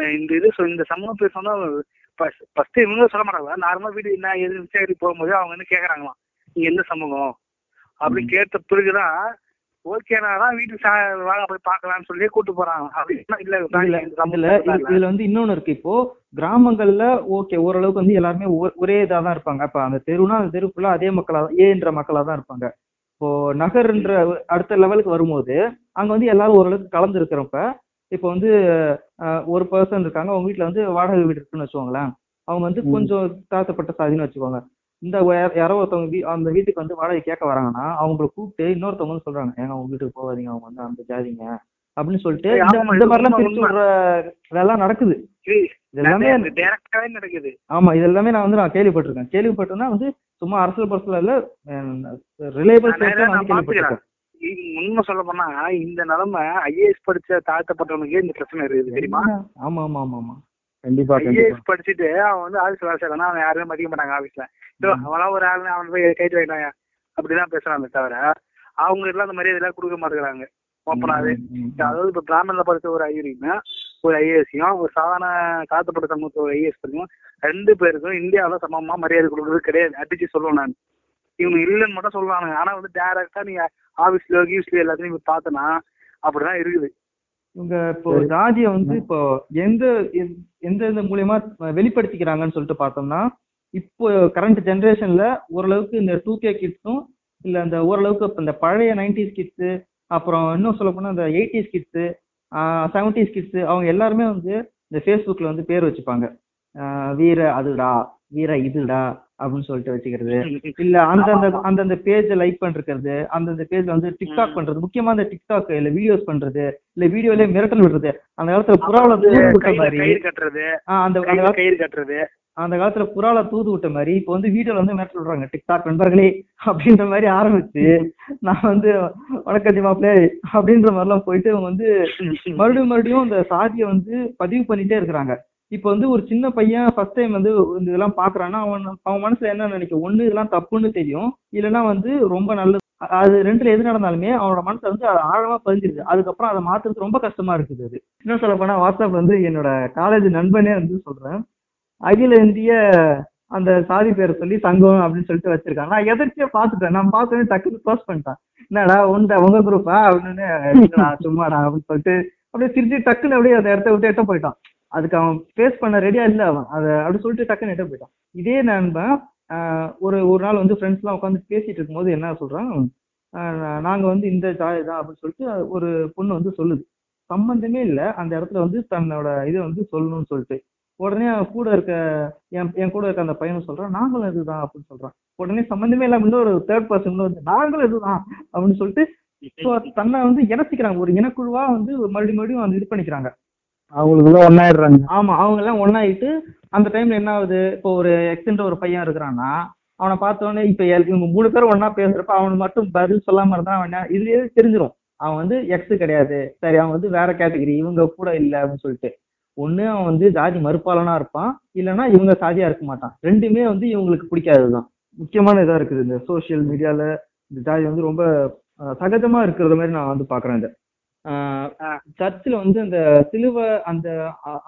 அஹ், இந்த இது சொ- இந்த சமூக பேர் சொன்னா ஃபர்ஸ்ட் இவங்க சொல்ல மாட்டாங்க, நார்மலா வீடு என்ன எது விசாரி போகும்போது அவங்க வந்து கேக்குறாங்களாம் நீங்க எந்த சமூகம் அப்படி ம். கேட்ட பிறகுதான் ஓகேனா தான் வீட்டுக்கு சா- வாங்க போய் பார்க்கலாம்னு சொல்லி கூட்டு போறாங்க. அப்படின்னா இல்ல இதுல நாங்க இந்த இதுல சமூகத்தை இது- இதுல வந்து இன்னொன்னு இருக்கு. இப்போ கிராமங்கள்ல ஓகே ஓரளவுக்கு வந்து எல்லாருமே ஒ- ஒரே இதா தான் இருப்பாங்க. அப்ப அந்த தெருனா அந்த தெரு ஃபுல்லா அதே மக்களா ஏன்ற மக்களா தான் இருப்பாங்க. இப்போ நகர்ன்ற ஒரு அடுத்த லெவலுக்கு வரும்போது அங்க வந்து எல்லாரும் ஓரளவுக்கு கலந்து இருக்கிறப்ப இப்போ வந்து அஹ், ஒரு பர்சன் இருக்காங்க அவங்க வீட்ல வந்து வாடகை வீடு இருக்குன்னு வச்சுக்கோங்களேன். அவங்க வந்து ம் கொஞ்சம் தாழ்த்தப்பட்ட சாதின்னு வச்சுக்கோங்க. இந்த வே- யாரோ ஒருத்தவங்க வீ- அந்த வீட்டுக்கு வந்து வாடகை கேட்க வராங்கன்னா அவங்களை கூப்பிட்டு இன்னொருத்தவங்க வந்து சொல்றாங்க ஏங்க அவங்க வீட்டுக்கு போகாதீங்க அவங்க வந்து அந்த ஜாதிங்க அப்படின்னு சொல்லிட்டு ஏய், இந்த ஆமா இந்த இது மாதிரிலாம் உண்மை பிரிச்சு உண்மை. விடுற இதெல்லாம் நடக்குது. இது இது எல்லாமே நிறைய டைரக்டாவே நடக்குது. ஆமா இது எல்லாமே நான் வந்து நான் கேள்விப்பட்டிருக்கேன். கேள்விப்பட்டேன்னா வந்து சும்மா அரசியல் பர்சனல் இல்ல ரிலேபிள் நான் சோர்ஸ்ல நிறைய நான் வந்து நான் பாத்துக்கிறேன். கேள்விப்பட்டிருக்கேன். உண்மை சொல்ல போனா இந்த நிலைமை ஐஏஎஸ் படிச்ச தாழ்த்தப்பட்டவனுக்கே இந்த பிரச்சனை இருக்குது தெரியுமா. உண்மையா? ஆமா ஆமா ஆமா ஆமா கண்டிப்பா கண்டிப்பா. ஐஏஎஸ் படிச்சுட்டு அவன் வந்து ஆபீஸ் வேலை செய்யறான், அவன் யாருமே மதிக்க மாட்டாங்க ஆபீஸ்ல. இதோ ம். அவனா ஒரு ஆளு அவன் போய் கைட்டு வைக்கிறாங்க அப்படிதான் பேசுறாங்க தவிர அவங்க எல்லாம் அந்த மரியாதை எல்லாம் கொடுக்க மாட்டேங்கிறாங்க ம், ஓப்பனாவே. ம், ம், ம். அதாவது இப்ப பிராமணல படிச்ச ஒரு ஐயுரியுமே ஒரு ஐஏஎஸையும் ஒரு சாதாரண தாழ்த்தப்பட்ட சமூகத்தை ஒரு ஐஏஎஸ் படிக்கும் ரெண்டு பேருக்கும் இந்தியாவில சமமா மரியாதை கொடுக்கறது கிடையாது. அடிச்சு சொல்லுவேன் நான், இவங்க இல்லைன்னு மட்டும் சொல்லுவாங்க. ஆனா வந்து டைரக்டா நீ ஆபீஸ்லயோ கீஸ்லயோ எல்லாத்தையும் போய் பார்த்தனா அப்படிதான் இருக்குது. இவங்க இப்போ சரி. ஜாதியை வந்து இப்போ எந்த எந்த எந்த இது மூலியமா வெளிப்படுத்திக்கிறாங்கன்னு சொல்லிட்டு பார்த்தோம்னா இப்போ கரண்ட் ஜெனரேஷன்ல ஓரளவுக்கு இந்த டூ கே கிட்ஸும் இல்ல அந்த ஓரளவுக்கு இப்ப இந்த பழைய நைன்டிஸ் கிட்ஸு அப்புறம் இன்னும் சொல்ல போனா இந்த எயிட்டிஸ் கிட்ஸு செவன்டிஸ் கிட்ஸு அவங்க எல்லாருமே வந்து இந்த ஃபேஸ்புக்ல வந்து பேர் வச்சுப்பாங்க. ஆஹ் வீர அதுடா வீர இதுடா அப்படின்னு சொல்லிட்டு வச்சுக்கிறது இல்ல ஆமா அந்தந்த ஆமா அந்தந்த பேஜை லைக் பண்றது, அந்தந்த பேஜ்ல வந்து டிக்டாக் உம் பண்றது, முக்கியமா அந்த டிக்டாக் இல்ல வீடியோஸ் பண்றது இல்ல வீடியோலயே மிரட்டல் விடுறது. அந்த காலத்துல அப்புறம் புறால வந்து தூது விட்ட கையில மாதிரி கயிறு கட்டுறது ஆஹ் அந்த அந்த கையில காலத்து கயிறு கட்டுறது அந்த காலத்துல புறால தூது விட்ட மாதிரி இப்போ வந்து வீடியோல வந்து மிரட்டல் விடுறாங்க டிக்டாக் நண்பர்களே அப்படின்ற மாதிரி ஆரம்பிச்சு நான் வந்து வணக்கத்தி மாப்பிள்ளை அப்படின்ற மாதிரிலாம் போயிட்டு அவங்க வந்து மறுபடியும் மறுபடியும் அந்த சாதியை வந்து பதிவு பண்ணிட்டே இருக்கிறாங்க. இப்போ வந்து ஒரு சின்ன பையன் ஃபர்ஸ்ட் டைம் வந்து இந்த இதெல்லாம் பாக்குறான்னா அவன் அவன் மனசுல என்ன நினைக்கும், ஒண்ணு இதெல்லாம் தப்புன்னு தெரியும் இல்லைன்னா வந்து ரொம்ப நல்லது. அ- அது ரெண்டுல எது நடந்தாலுமே அவனோட மனசுல வந்து அது ஆழமா பதிஞ்சிருது. அதுக்கப்புறம் அதை மாத்துறது ரொம்ப கஷ்டமா இருக்குது. அது இன்னும் சொல்ல போனா வாட்ஸ்அப்ல வந்து என்னோட காலேஜ் நண்பனே வந்து சொல்றேன் அகில இந்திய அந்த சாதி பேரை சொல்லி சங்கம் அப்படின்னு சொல்லிட்டு வச்சிருக்காங்க. நான் எதிர்த்தியா பாத்துட்டேன், நான் பாத்தோன்னே டக்குன்னு க்ளோஸ் பண்ணிட்டேன். என்னடா உண்ட உங்க குரூப்பா அப்படின்னு சும்மாடா அப்படின்னு சொல்லிட்டு அப்படியே திருச்சி டக்குன்னு அப்படியே அந்த இடத்த விட்டு எட்ட போயிட்டான். அதுக்கு அவன் ஃபேஸ் பண்ண ரெடியா இல்ல அவன் அதை அப்படின்னு சொல்லிட்டு டக்குன்னு எட்ட போயிட்டான். இதே நண்பன் ஆஹ் ஒரு ஒரு நாள் வந்து ஃப்ரெண்ட்ஸ் எல்லாம் உட்காந்து பேசிட்டு இருக்கும் போது என்ன சொல்றான், நாங்க வந்து இந்த ஜாதி தான் அப்படின்னு சொல்லிட்டு ஒரு பொண்ணு வந்து சொல்லுது, சம்பந்தமே இல்லை அந்த இடத்துல வந்து தன்னோட இதை வந்து சொல்லணும்னு சொல்லிட்டு. உடனே கூட இருக்க என் என் கூட இருக்க அந்த பையனும் சொல்றான் நாங்களும் இதுதான் அப்படின்னு சொல்றான். உடனே சம்பந்தமே இல்லாம இன்னொரு தேர்ட் பர்சன் வந்து நாங்களும் இதுதான் அப்படின்னு சொல்லிட்டு தன்னை வந்து இணைச்சிக்கிறாங்க. ஒரு இனக்குழுவா வந்து மறுபடியும் மறுபடியும் வந்து இது பண்ணிக்கிறாங்க, அவங்களுக்குள்ள ஒன்னாயிடுறாங்க. ஆமா, அவங்க எல்லாம் ஒன்னாயிட்டு அந்த டைம்ல என்ன ஆகுது, இப்போ ஒரு எக்ஸ்ன்ற ஒரு பையன் இருக்கிறான்னா அவனை பார்த்தோன்னே இப்ப இவங்க மூணு பேரும் ஒன்னா பேசுறப்ப அவனு மட்டும் பதில் சொல்லாம இருந்தா அவன் இதுலயே தெரிஞ்சிடும் அவன் வந்து எக்ஸ் கிடையாது, சரி அவன் வந்து வேற கேட்டகரி இவங்க கூட இல்லை அப்படின்னு சொல்லிட்டு. ஒண்ணு அவன் வந்து ஜாதி மறுப்பாளனா இருப்பான், இல்லைன்னா இவங்க சாதியா இருக்க மாட்டான். ரெண்டுமே வந்து இவங்களுக்கு பிடிக்காததுதான் முக்கியமான இதா இருக்குது. இந்த சோசியல் மீடியால இந்த ஜாதி வந்து ரொம்ப சகஜமா இருக்கிறது மாதிரி நான் வந்து பாக்குறேன். இந்த சர்ச்சில் வந்து அந்த சிலுவை அந்த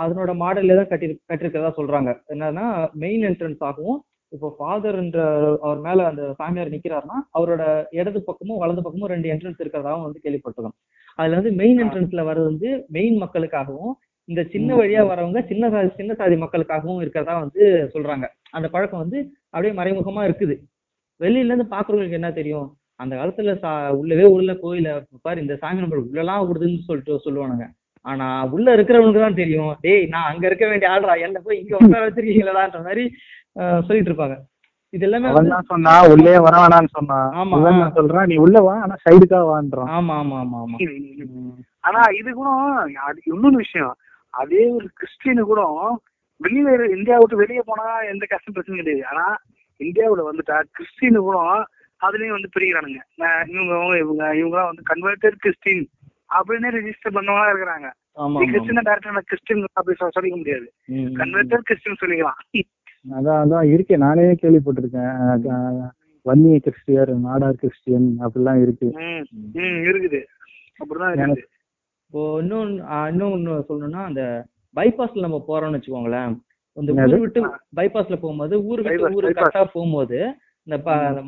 அதனோட மாடல்ல தான் கட்டி கட்டிருக்கிறதா சொல்றாங்க. என்னன்னா மெயின் என்ட்ரன்ஸ் ஆகவும் இப்போ ஃபாதர்ன்ற அவர் மேல அந்த சாமியார் நிக்கிறாருன்னா அவரோட இடது பக்கமும் வலது பக்கமும் ரெண்டு என்ட்ரன்ஸ் இருக்கிறதாகவும் வந்து கேள்விப்பட்டிருக்கோம். அதுல வந்து மெயின் என்ட்ரன்ஸ்ல வர்றது வந்து மெயின் மக்களுக்காகவும் இந்த சின்ன வழியா வரவங்க சின்ன சாதி சின்ன சாதி மக்களுக்காகவும் இருக்கிறதா வந்து சொல்றாங்க. அந்த பழக்கம் வந்து அப்படியே மறைமுகமா இருக்குது. வெளியில இருந்து பாக்குறவங்களுக்கு என்ன தெரியும், அந்த காலத்துல சா உள்ளவே உள்ள கோயில பாரு இந்த சாமி நம்ம உள்ளலாம் விடுதுன்னு சொல்லிட்டு சொல்லுவானுங்க. ஆனா உள்ள இருக்கிறவனுக்கு தான் தெரியும், டேய் நான் அங்க இருக்க வேண்டிய ஆள்றா என்ன போய் இங்க உட்கார வச்சிருக்கீங்களான்ற மாதிரி ஆஹ் சொல்லிட்டு இருப்பாங்க. இது எல்லாமே சொன்னா உள்ளே வர வேணான்னு சொன்னா நான் சொல்றேன் நீ உள்ள வா ஆனா சைடுக்கா வான்றான். ஆமா ஆமா ஆமா ஆமா. ஆனா இது கூட இன்னொரு விஷயம், அதே ஒரு கிறிஸ்டியனு கூட வெளியில இந்தியா விட்டு வெளியே போனா எந்த கஷ்டம் பிரச்சனையும் கிடையாது. ஆனா இந்தியாவுல வந்துட்டா கிறிஸ்டியனு கூட அதுலயும் வந்து பிரிக்கிறானுங்க. இவங்க இவங்க இவங்களாம் வந்து கன்வெர்டட் கிறிஸ்டின் அப்படின்னு ரெஜிஸ்டர் பண்ணவங்களா இருக்கிறாங்க. கிறிஸ்டினா டேரக்டா கிறிஸ்டின் அப்படின்னு சொல்லிக்க முடியாது, கன்வெர்டட் கிறிஸ்டின் சொல்லிக்கலாம். அதான் அதான் இருக்கேன், நானே கேள்விப்பட்டிருக்கேன் வன்னிய கிறிஸ்டியர் நாடார் கிறிஸ்டியன் அப்படிலாம் இருக்கு இருக்குது. அப்படிதான் எனக்கு இப்போ இன்னும் இன்னும் ஒன்று சொல்லணும்னா அந்த பைபாஸ்ல நம்ம போறோம்னு வச்சுக்கோங்களேன், இந்த ஊர் விட்டு பைபாஸ்ல போகும்போது ஊர் விட்டு ஊர் கரெக்டா போகும்போது இந்த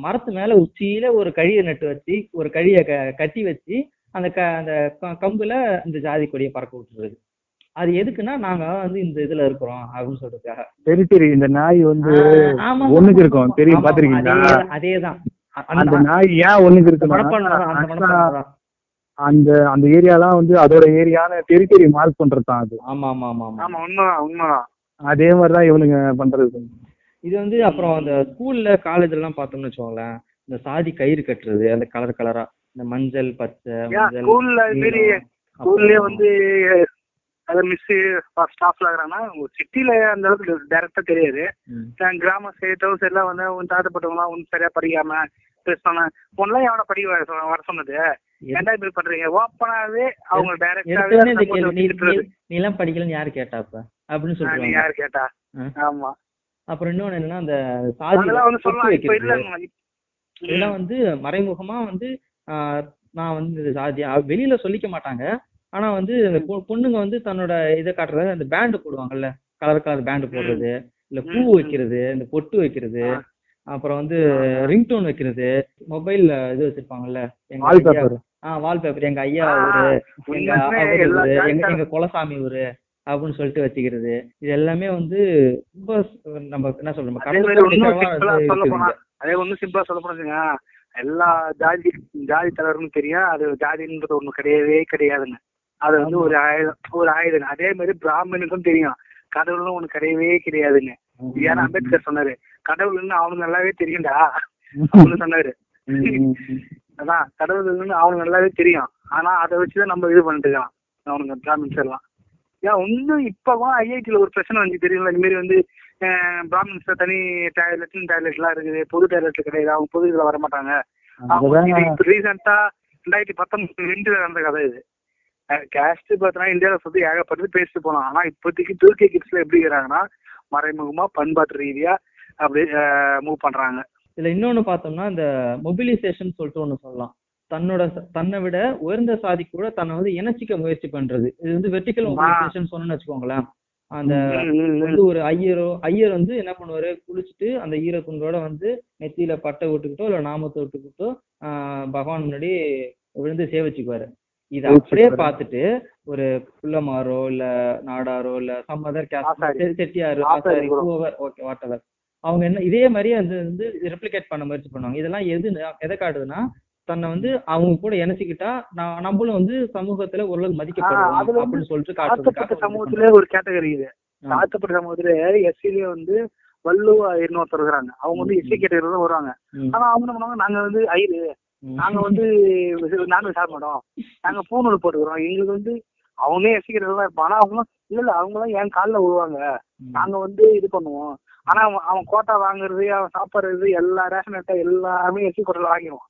மரத்து மேல உச்சியில ஒரு கழியை நட்டு வச்சு ஒரு கழியை கட்டி வச்சு அந்த க அந்த கம்புல இந்த ஜாதி கொடியை பறக்க விட்டுருது. அது எதுக்குன்னா நாங்க வந்து இந்த இதுல இருக்கிறோம் அப்படின்னு சொல்றதுக்காக. பெரிய பெரிய இந்த நாய் வந்து ஒண்ணுக்கு இருக்கும் தெரியும் பாத்திருக்கீங்களா? அதேதான் அந்த நாய் ஏன் ஒண்ணுக்கு இருக்கு, அந்த அந்த ஏரியாலாம் வந்து அதோட ஏரியான டெரிட்டரி மார்க் பண்றதுதான் அது. ஆமா ஆமா ஆமா ஆமா உண்மைதான் உண்மைதான். அதே மாதிரிதான் இவனுங்க பண்றது. இது வந்து அப்புறம் அந்த ஸ்கூல்ல காலேஜ்ல எல்லாம் பார்த்தோம்னு வச்சுக்கோங்களேன், இந்த சாதி கயிறு கட்டுறது அந்த கலர் கலரா இந்த மஞ்சள் பச்சை ஸ்கூல்ல வந்து மிஸ் ஸ்டாஃப்ல இருக்கிறாங்கன்னா சிட்டில அந்த அளவுக்கு டைரக்டா தெரியாது. கிராம ஸ்டேட் ஹவுஸ் எல்லாம் வந்து உன் தாத்தப்பட்டவங்களாம் ஒன்னும் சரியா படிக்காம பேசணும் ஒன்னுலாம் எவனை படிக்க வர சொன்னது மறைமுகமா வந்து நான் வந்து சாதியா வெளியில சொல்லிக்க மாட்டாங்க. ஆனா வந்து பொண்ணுங்க வந்து தன்னோட இதை காட்டுறது அந்த பேண்ட் போடுவாங்கல்ல, கலர் கலர் பேண்ட் போடுறது, இல்ல பூ வைக்கிறது, இந்த பொட்டு வைக்கிறது, அப்புறம் வந்து ரிங்டோன் வைக்கிறது, மொபைல் இது வச்சிருப்பாங்கல்ல ஆஹ் வால்பேப்பர், எங்க ஐயா ஊரு, எங்க எங்க எங்க குலசாமி ஊரு அப்படின்னு சொல்லிட்டு வச்சுக்கிறது. இது எல்லாமே வந்து ரொம்ப நம்ம என்ன சொல்றோம், அதே ஒண்ணு சிம்பிளா சொல்ல போனதுங்க எல்லா ஜாதி ஜாதி தலைவரும் தெரியும், அது ஜாதின்றது ஒண்ணு கிடையவே கிடையாதுங்க. அது வந்து ஒரு ஆயுதம் ஒரு ஆயுதங்க. அதே மாதிரி பிராமணனுக்கும் தெரியும் கடவுள்னு ஒண்ணு கிடையவே கிடையாதுங்க. ஏன்னா அம்பேத்கர் சொன்னாரு கடவுள்னு அவனுக்கு நல்லாவே தெரியும்டா அப்படின்னு சொன்னாரு. அதான் கடவுள்னு அவனுக்கு நல்லாவே தெரியும், ஆனா அதை வச்சுதான் நம்ம இது பண்ணிட்டுக்கலாம் அவனுக்கு பிராமின்ஸ் எல்லாம். ஏன் ஒன்னும் இப்பவும் ஐஐடியில ஒரு பிரச்சனை வந்து தெரியும்ல, இந்த மாதிரி வந்து பிராமின்ஸ்ல தனி லெட்டின் டாய்லெட் எல்லாம் இருக்குது, பொது டாய்லெட்ல கிடையாது, அவங்க பொது இதுல வர மாட்டாங்க. ரீசெண்டா ரெண்டாயிரத்தி பத்தொன்பது ரெண்டுல நடந்த கதை இது. கேஸ்ட் பார்த்தோன்னா இந்தியாவில சுத்தி ஏகப்பட்டது பேசிட்டு போனோம். ஆனா இப்போதைக்கு டூர்கே கிட்ஸ்ல எப்படி இருக்கிறாங்கன்னா மறைமுகமா பண்பாட்டு ரீதியா அப்படி மூவ் பண்றாங்க. இதுல இன்னொன்னு பார்த்தோம்னா இந்த மொபிலைசேஷன் சொல்லிட்டு ஒண்ணு சொல்லலாம். தன்னோட தன்னை விட உயர்ந்த சாதி கூட தன்னை வந்து இணைச்சிக்க முயற்சி பண்றது, இது வந்து வெர்டிகல் மொபிலைசேஷன் சொன்னோம்னு வச்சுக்கோங்களேன். அந்த வந்து ஒரு ஐயரோ ஐயர் வந்து என்ன பண்ணுவாரு, குளிச்சுட்டு அந்த ஈரத்துண்டோட வந்து நெத்தியில பட்டை விட்டுக்கிட்டோ இல்ல நாமத்தை விட்டுக்கிட்டோ ஆஹ் பகவான் முன்னாடி விழுந்து சேவிச்சுக்குவாரு. இது அப்படியே பார்த்துட்டு ஒரு புள்ளமாரோ இல்ல நாடாரோ இல்ல சம் அதர் கேஸ்ட் செட்டியாரோ வாட் எவர் அவங்க என்ன இதே மாதிரி அது வந்து ரெப்ளிகேட் பண்ண முயற்சி பண்ணுவாங்க. இதெல்லாம் எது எதை காட்டுதுன்னா தன்னை வந்து அவங்க கூட இணைச்சிக்கிட்டா நான் நம்மளும் வந்து சமூகத்துல ஓரளவு மதிக்கப்படுவோம் அப்படின்னு சொல்லிட்டு காட்டுது. சமூகத்திலே ஒரு கேட்டகரி இது தாழ்த்தப்பட்ட சமூகத்துல எஸ்சிலே வந்து வள்ளுவா இருன்னு ஒருத்தர் இருக்கிறாங்க. அவங்க வந்து எஸ்சி கேட்டகரி தான் வருவாங்க. ஆனா அவங்க என்ன பண்ணுவாங்க, நாங்க வந்து ஐயரு, நாங்க வந்து நான்வெஜ் சாப்பிட மாட்டோம், நாங்க பூணூல் போட்டுக்கிறோம், எங்களுக்கு வந்து அவங்களே எஸ்சி கேட்டகரி தான் இருப்பான். ஆனா அவங்களும் இல்ல இல்ல அவங்களாம் என் காலில் விழுவாங்க, நாங்க வந்து இது பண்ணுவோம். ஆனா அவன் கோட்டா வாங்குறது அவன் சாப்பிடுறது எல்லா ரேஷன் அட்டை எல்லாமே எஸ்சி கோட்டையில வாங்கிடுவான்.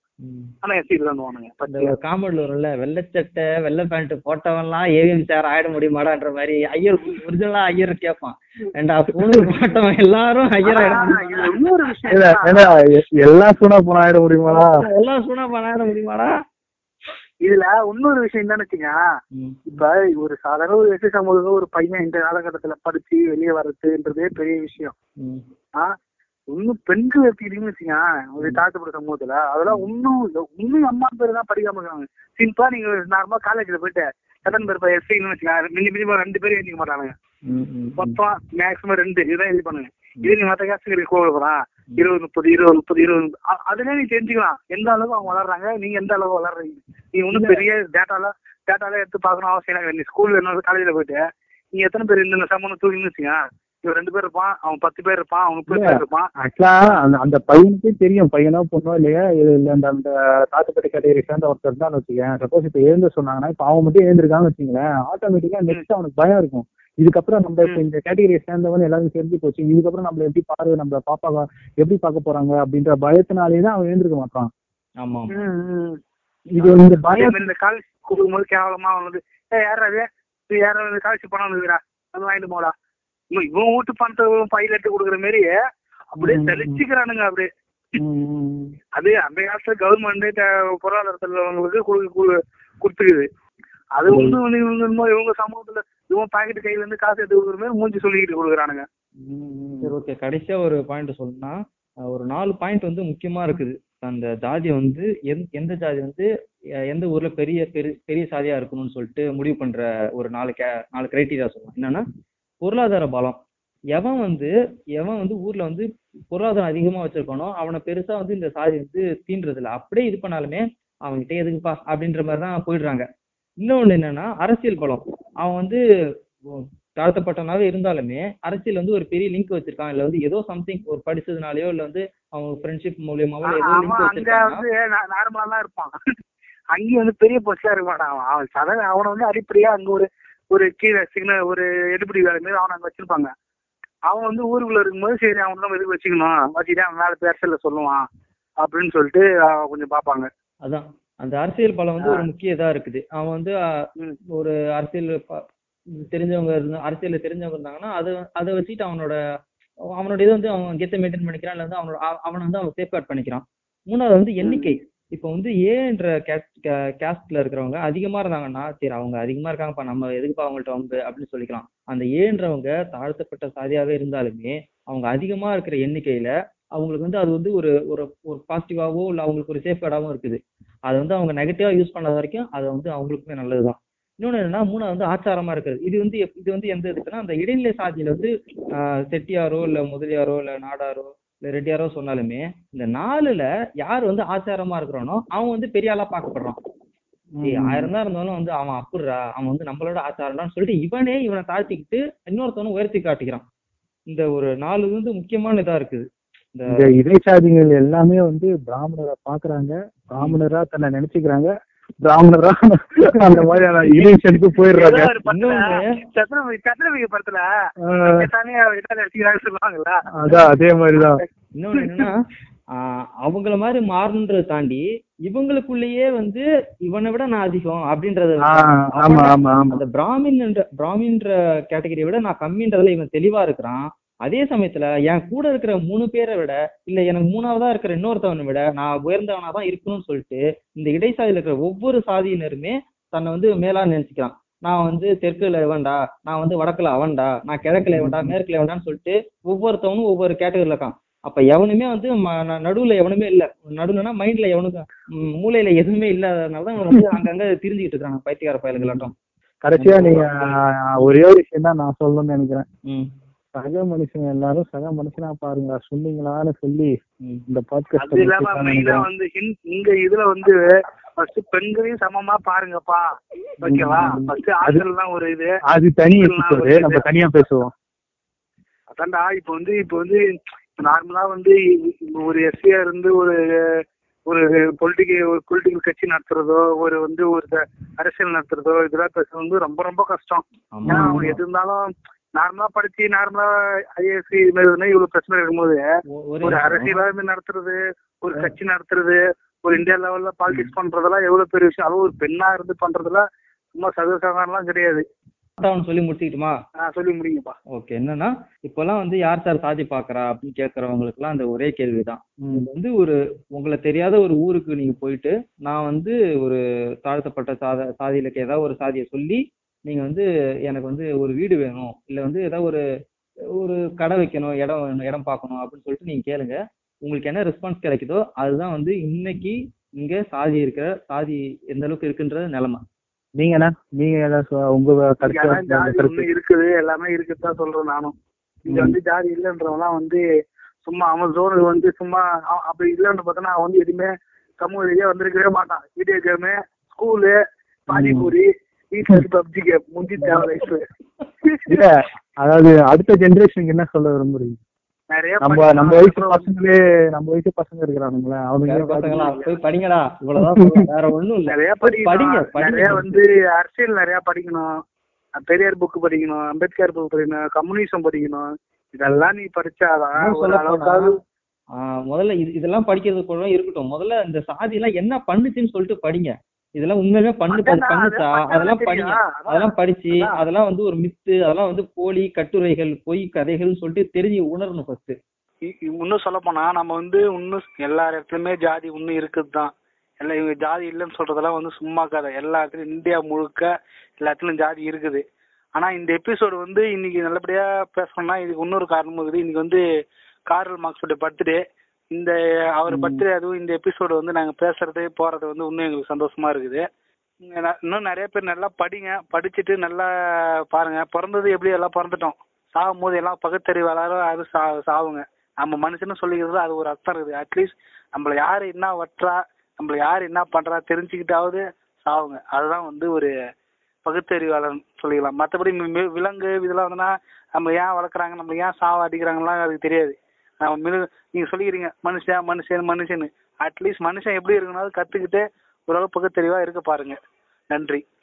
ஆனா எஸ்சி இல்லைன்னு காமெடியில் வரும்ல, வெள்ளச்சட்டை வெள்ளை பேண்ட் போட்டவன்லாம் ஏவிஎம் சார் ஆயிட முடியுமாடான்ற மாதிரி ஐயர் ஒரிஜினலா ஐயர் கேட்பான். ரெண்டா பூணூல் போட்டவன் எல்லாரும் ஐயர் எல்லா சூனா போனா ஆயிட முடியுமாடா, எல்லா சூனா போனா ஆயிட முடியுமாடா. இதுல இன்னொரு விஷயம் என்னன்னு வச்சுங்க, இப்ப ஒரு சாதாரண ஒரு எஸ்சி சமூகம் ஒரு பையன் இந்த காலகட்டத்துல படிச்சு வெளியே வர்றதுன்றதே பெரிய விஷயம். ஆஹ் இன்னும் பெண்கள் எடுத்துக்கிட்டீங்கன்னு வச்சுங்க ஒரு தாழ்த்தப்பட்ட சமூகத்துல அதெல்லாம் இன்னும் இன்னும் அம்மா பேர் தான் படிக்காம இருக்காங்க. சிம்பிளா நீங்க நார்மலா காலேஜ்ல போயிட்டு சட்டன் பேர் எஸ்சின்னு வச்சுக்கலாம், மிஞ்சி மிஞ்சி ரெண்டு பேரும் எழுதிக்க மாட்டானுங்க, மொத்தம் மேக்சிமம் ரெண்டு இதுதான் எழுதி பண்ணுங்க. இதே நீ மற்ற காசுக்கு கோவில் போறான் இருபது முப்பது இருபது முப்பது இருபது அதுல நீ தெரிஞ்சுக்கலாம் எந்த அளவுக்கு அவங்க வளர்றாங்க, நீங்க எந்த அளவுக்கு வளர்றீங்க. நீ ஒன்னும் பெரிய டேட்டால டேட்டால எடுத்து பாக்கணும் அவசியம் இல்லை. நீ ஸ்கூல் வேணும் காலேஜ்ல போயிட்டு நீ எத்தனை பேர் இந்த சமூகம் தூக்கின்னு வச்சுங்க, இவன் ரெண்டு பேர் இருப்பான், அவன் பத்து பேர் இருப்பான், அவன் முப்பது பேர் இருப்பான். ஆக்சுவலா அந்த பையனுக்கே தெரியும், பையனோ பொண்ணோ இல்லையா இல்ல அந்த அந்த தாத்துப்பட்டி கேட்டகரி சேர்ந்த ஒருத்தர் தான் வச்சுக்கேன். சப்போஸ் இப்ப எழுந்து சொன்னாங்கன்னா இப்ப அவன் மட்டும் எழுந்திருக்கான்னு வச்சுங்களேன், ஆட்டோமேட்டிக்கா நெக்ஸ்ட் அவனுக்கு பயம் இருக்கும். இதுக்கப்புறம் நம்ம இப்ப இந்த கேட்டகரியை சேர்ந்தவன் எல்லாரும் தெரிஞ்சு போச்சு, இதுக்கப்புறம் நம்மள எப்படி பாரு நம்ம பாப்பா எப்படி பார்க்க போறாங்க அப்படின்ற பயத்தினாலேதான் அவன் எழுந்திருக்க மாட்டான். ஆமா, இது இந்த பயம் இந்த காலேஜ் கொடுக்கும் போது கேவலமா வந்து யாராவது யாராவது காலேஜ் பணம் வந்துக்கிறா அது வாங்கிட்டு போடா இவன் ஓட்டு பணத்தை பையில எடுத்து கொடுக்குற மாதிரி அப்படியே தெளிச்சுக்கிறானுங்க. அப்படியே அது அந்த காலத்துல கவர்மெண்ட் பொருளாதாரத்துலவங்களுக்கு கொடுத்துக்குது. அது வந்து இவங்க சமூகத்துல இவன் பாக்கெட்டு கையில இருந்து காசு எடுத்து கொடுக்குற மாதிரி மூஞ்சி சொல்லிக்கிட்டு கொடுக்குறானுங்க. சரி, ஓகே. கடைசியா ஒரு பாயிண்ட் சொல்லணும்னா ஒரு நாலு பாயிண்ட் வந்து முக்கியமா இருக்குது. அந்த ஜாதி வந்து எந்த ஜாதி வந்து எந்த ஊர்ல பெரிய பெரிய பெரிய சாதியா இருக்கணும்னு சொல்லிட்டு முடிவு பண்ற ஒரு நாலு நாலு கிரைட்டீரியா சொல்லலாம். என்னன்னா பொருளாதார பலம். எவன் வந்து எவன் வந்து ஊர்ல வந்து பொருளாதாரம் அதிகமா வச்சிருக்கானோ அவனை பெருசா வந்து இந்த சாதி வந்து தீன்றது இல்லை. அப்படியே இது பண்ணாலுமே அவன்கிட்ட எதுக்குப்பா அப்படின்ற மாதிரி தான் போயிடுறாங்க. இன்னொன்று என்னன்னா அரசியல் பலம். அவன் வந்து தாழ்த்தப்பட்டனாவே இருந்தாலுமே அரசியல் வந்து ஒரு பெரிய லிங்க் வச்சிருக்கான், இல்ல வந்து ஏதோ சம்திங் ஒரு படிச்சதுனாலயோ இல்ல வந்து அவங்க ஃப்ரெண்ட்ஷிப் மூலியமாவோ ஏதோ லிங்க் வச்சிருக்கான். நார்மலா இருப்பான், அங்கேயும் வந்து பெரிய பொசிஷனா இருப்பான். அவன் சதவ அவனை வந்து அடிப்படையா அங்க ஒரு ஒரு கீழே சிக்னல் ஒரு எடுபடி வேலை மாரி அவனை அங்கே வச்சிருப்பாங்க. அவன் வந்து ஊருக்குள்ள இருக்கும்போது சரி அவன் நம்ம எதுக்கு வச்சுக்கணும், வச்சுட்டு அவன் மேலே பேரசல்ல சொல்லுவான் அப்படின்னு சொல்லிட்டு கொஞ்சம் பார்ப்பாங்க. அதான் அந்த அரசியல் பலம் வந்து ஒரு முக்கிய இதாக இருக்குது. அவன் வந்து ஒரு அரசியல் தெரிஞ்சவங்க இருந்தா அரசியலில் தெரிஞ்சவங்க இருந்தாங்கன்னா அது அதை வச்சுட்டு அவனோட அவனோட இதை வந்து அவன் கெத்தை மெயின்டைன் பண்ணிக்கிறான், இல்லை வந்து அவனோட அவனை வந்து அவன் சேஃப்கார்ட் பண்ணிக்கிறான். மூணாவது வந்து எண்ணிக்கை. இப்போ வந்து ஏன்ற கேஸ்ட்ல இருக்கிறவங்க அதிகமா இருந்தாங்கன்னா சரி அவங்க அதிகமா இருக்காங்கப்பா நம்ம எதுக்குப்பா அவங்கள்ட்ட வந்து அப்படின்னு சொல்லிக்கலாம். அந்த ஏன்றவங்க தாழ்த்தப்பட்ட சாதியாவே இருந்தாலுமே அவங்க அதிகமா இருக்கிற எண்ணிக்கையில அவங்களுக்கு வந்து அது வந்து ஒரு ஒரு ஒரு பாசிட்டிவாவோ இல்லை அவங்களுக்கு ஒரு சேஃப்கார்டாகவும் இருக்குது. அது வந்து அவங்க நெகட்டிவா யூஸ் பண்ணாத வரைக்கும் அது வந்து அவங்களுக்குமே நல்லதுதான். இன்னொன்று என்னன்னா மூணாவது வந்து ஆச்சாரமா இருக்கிறது. இது வந்து இது வந்து எந்த இதுக்குன்னா அந்த இடைநிலை சாதியில வந்து ஆஹ் செட்டியாரோ இல்லை முதலியாரோ இல்லை நாடாரோ இல்லை ரெட்டியாரோ சொன்னாலுமே இந்த நாலுல யாரு வந்து ஆச்சாரமா இருக்கிறானோ அவன் வந்து பெரிய ஆளா பார்க்கப்படுறான். ஆயிரம் தான் இருந்தாலும் வந்து அவன் அப்புறா அவன் வந்து நம்மளோட ஆச்சாரம்டான்னு சொல்லிட்டு இவனே இவனை தாழ்த்திக்கிட்டு இன்னொருத்தவனும் உயர்த்தி காட்டிக்கிறான். இந்த ஒரு நாலு வந்து முக்கியமான இதா இருக்குது. இந்த இடைச்சாதிகள் எல்லாமே வந்து பிராமணரை பாக்குறாங்க, பிராமணரா தன்னை நினைச்சுக்கிறாங்க, பிராமணரா அந்த மாதிரியான இடைச்சலுக்கு போயிடுறாங்க. அதான் அதே மாதிரிதான். இன்னொன்னு என்னன்னா ஆஹ் அவங்கள மாதிரி மாறணுன்றதை தாண்டி இவங்களுக்குள்ளேயே வந்து இவனை விட நான் அதிகம் அப்படின்றது, அந்த பிராமின்ன்ற பிராமின்ற கேட்டகரியை விட நான் கம்மின்றதுல இவன் தெளிவா இருக்கிறான். அதே சமயத்துல என் கூட இருக்கிற மூணு பேரை விட இல்ல எனக்கு மூணாவதா இருக்கிற இன்னொருத்தவனை விட நான் உயர்ந்தவனாதான் இருக்கணும்னு சொல்லிட்டு இந்த இடைசாதியில இருக்கிற ஒவ்வொரு சாதியினருமே தன்னை வந்து மேலா நினைச்சுக்கிறான். நான் வந்து தெற்குல இவன்டா, நான் வந்து வடக்குல அவன்டா, நான் கிழக்குல இவன்டா, மேற்குல இவன்டான்னு சொல்லிட்டு ஒவ்வொருத்தவனும் ஒவ்வொரு கேட்டகரியில இருக்கான். அப்ப எவனுமே வந்து ம- ந- நடுவுல எவனுமே இல்ல, நடுவுலன்னா மைண்ட்ல எவனுக்கு ம், மூளையில எதுவுமே இல்லாதனாலதான் இவன் வந்து அங்கங்க திரிஞ்சுக்கிட்டு இருக்கான் பைத்தியக்கார பயல்களாட்டம். கடைசியா நீங்க ஆஹ், ஒரே ஒரு விஷயம் தான் நான் சொல்லணும்னு நினைக்கிறேன். ம் சக மனுஷன் எல்லாரும் சக மனுஷனா பாருங்க சொன்னீங்களான்னு சொல்லி ம் இந்த அது பாட்காஸ்ட் இல்லாம மெயினா நினைக்கிறேன். வந்து ஹிந்த்- இங்க இதுல வந்து ஃபர்ஸ்ட் பெண்களையும் சமமா பாருங்கப்பா, ஓகேவா? ம், ஃபர்ஸ்ட் அது ஆண்கள் தான் ஒரு இது, அது தனி பெண்கள்லாம் எபிசோடு, ஒரு இது. நம்ம தனியா பேசுவோம். அதான்டா இப்போ வந்து இப்போ வந்து நார்மலா வந்து இப்ப ஒரு எஸ்சியா இருந்து ஒரு ஒரு பொலிட்டிக்கல் ஒரு பொலிட்டிக்கல் கட்சி நடத்துறதோ ஒரு வந்து ஒரு த- அரசியல் நடத்துறதோ இதெல்லாம் பேசுறது வந்து ரொம்ப ரொம்ப கஷ்டம். ஆமா ஏன்னா அவங்க ஆமா எது இருந்தாலும் நார்மலா படிச்சு நார்மலா ஐஏஎஸ் இது மாதிரி இருந்தா இவ்வளவு பிரச்சனை இருக்கும்போது ஒ- ஒரே ஒரு விஷயம். அரசியலா இருந்து நடத்துறது ஒரு அஹ், கட்சி நடத்துறது ஒரு இந்தியா லெவல்ல ம். பாலிடிக்ஸ் பண்றதெல்லாம் எவ்வளவு பெரிய விஷயம். அதுவும் ஒரு பெண்ணா இருந்து பண்றதெல்லாம் சும்மா சர்வசாதாரணம் கிடையாது. அவன் சொல்லி முடிச்சுக்கிட்டுமா? நான் சொல்லி முடியுங்கப்பா. ஓகே, என்னன்னா இப்பெல்லாம் வந்து யார் சார் சாதி பாக்குறா அப்படின்னு கேட்கறவங்களுக்கு எல்லாம் அந்த ஒரே கேள்விதான். ம், நீங்க வந்து ஒரு உங்களை தெரியாத ஒரு ஊருக்கு நீங்க போயிட்டு நான் வந்து ஒரு தாழ்த்தப்பட்ட சாத சாதியிலுக்கு ஏதாவது ஒரு சாதியை சொல்லி நீங்க வந்து எனக்கு வந்து ஒரு வீடு வேணும் இல்ல வந்து ஏதாவது ஒரு ஒரு கடை வைக்கணும், இடம் வேணும், இடம் பார்க்கணும் அப்படின்னு சொல்லிட்டு நீங்க கேளுங்க. உங்களுக்கு என்ன ரெஸ்பான்ஸ் கிடைக்குதோ அதுதான் வந்து இன்னைக்கு இங்க சாதி இருக்கிற சாதி எந்த அளவுக்கு இருக்குன்ற நிலைமை. நீங்க என்ன நீங்க ஏதாவது சொ- உங்க இங்க கடைசியா ஆனா உங்க ஜாதி கருத்து. ஒண்ணு இருக்குது, எல்லாமே இருக்குதான் சொல்றேன் நானும். இங்க ம் வந்து ஜாதி இல்லைன்றவெல்லாம் வந்து சும்மா அவன் ஜோனுக்கு வந்து சும்மா அவ- அப்படி இல்லைன்னு பார்த்தோன்னா அவன் வந்து எதுவுமே சமூக ரீதியா வந்திருக்கவே மாட்டான். வீடியோ கேமு, ஸ்கூலு, ம் பானிபூரி, வீட்டுல இருந்து பப்ஜி கேம், முந்தி தேவை லைஃப் இல்ல அதாவது அடுத்த ஜெனரேஷனுக்கு என்ன சொல்ல விரும்புறீங்க? நிறைய நம்ம நம்ம படிக்கலாம். வயசு அதுக்கப்புறம் வந்து பசங்களே நம்ம வயசு பசங்க இருக்கிறானுங்களே அவனுங்களே வேற சாதி பசங்களா இல்லையா? போய் படிங்கடா, இவ்வளவுதான் சொல்லுவேன், வேற ஒண்ணும் இல்ல, நிறைய போய் படிங்க படிக்கணும், படிங்க நிறைய படிச்சு. வந்து அரசியல் நிறைய படிக்கணும், பெரியார் புக் படிக்கணும், அம்பேத்கர் புக் படிக்கணும், கம்யூனிசம் படிக்கணும். இதெல்லாம் நீ படிச்சாதான் இன்னும் ஒரு சொல்ல போனா அளவுக்காவது. ஆஹ் முதல்ல இது இதெல்லாம் படிக்கிறது கூட இருக்கட்டும், முதல்ல இந்த சாதி எல்லாம் என்ன பண்ணுச்சுன்னு சொல்லிட்டு படிங்க. இதெல்லாம் உண்மையுமே பண்ணு பண்- அதான்டா அது பண்ணுச்சா பண்ணாதானே அதெல்லாம் படிங்க, தெரியும். அதான் அதெல்லாம் படிச்சு அதான் அதெல்லாம் வந்து ஒரு மித்து, அதெல்லாம் வந்து போலி கட்டுரைகள், பொய் கதைகள்னு சொல்லிட்டு தெரிஞ்சு உணரணும் ஃபர்ஸ்ட். இ- இ- இன்னும் சொல்ல போனா நம்ம வந்து இன்னும் எல்லா இடத்துலயுமே ஜாதி இன்னும் இருக்குதுதான். எல்லா இவங்க ஜாதி இல்லைன்னு சொல்றதெல்லாம் வந்து சும்மா கதை. எல்லா இடத்துலயும் இந்தியா முழுக்க எல்லா இடத்துலயும் ஜாதி இருக்குது. ஆனா இந்த எபிசோடு வந்து இன்னைக்கு நல்லபடியா பேசணும்னா இதுக்கு இன்னொரு காரணமும் இருக்குது. இன்னைக்கு வந்து கார்ல் மார்க்ஸோட பர்த்டே. இந்த அவர் பர்த்டே, அதுவும் இந்த எபிசோடு வந்து நாங்க பேசுறது போறது வந்து இன்னும் எங்களுக்கு சந்தோஷமா இருக்குது. இங்க ந- இன்னும் நிறைய பேர் நல்லா படிங்க, படிச்சுட்டு நல்லா பாருங்க. பிறந்தது எப்படி எல்லாம் பிறந்துட்டோம், சாகும் போது எல்லாம் பகுத்தறிவு வளரும், அது சா சாவுங்க. நம்ம மனுஷன்னு சொல்லிக்கிறது அது ஒரு அர்த்தம் இருக்குது. அட்லீஸ்ட் நம்மள யாரு என்ன வட்டுறா, நம்மள யாரு என்ன பண்றா தெரிஞ்சுக்கிட்டாவது சாவுங்க. அதுதான் வந்து ஒரு பகுத்தறிவாளன் சொல்லிக்கலாம். மற்றபடி விலங்கு இதெல்லாம் வந்துன்னா நம்ம ஏன் வளர்க்குறாங்க, நம்ம ஏன் சாவ அடிக்கிறாங்கலாம் அதுக்கு தெரியாது. நம்ம மிரு நீங்க சொல்லிக்கிறீங்க மனுஷன் மனுஷன் மனுஷன், அட்லீஸ்ட் மனுஷன் எப்படி இருக்கணும் கத்துக்கிட்டு ஓரளவு பகுத்தறிவா இருக்க பாருங்க. நன்றி.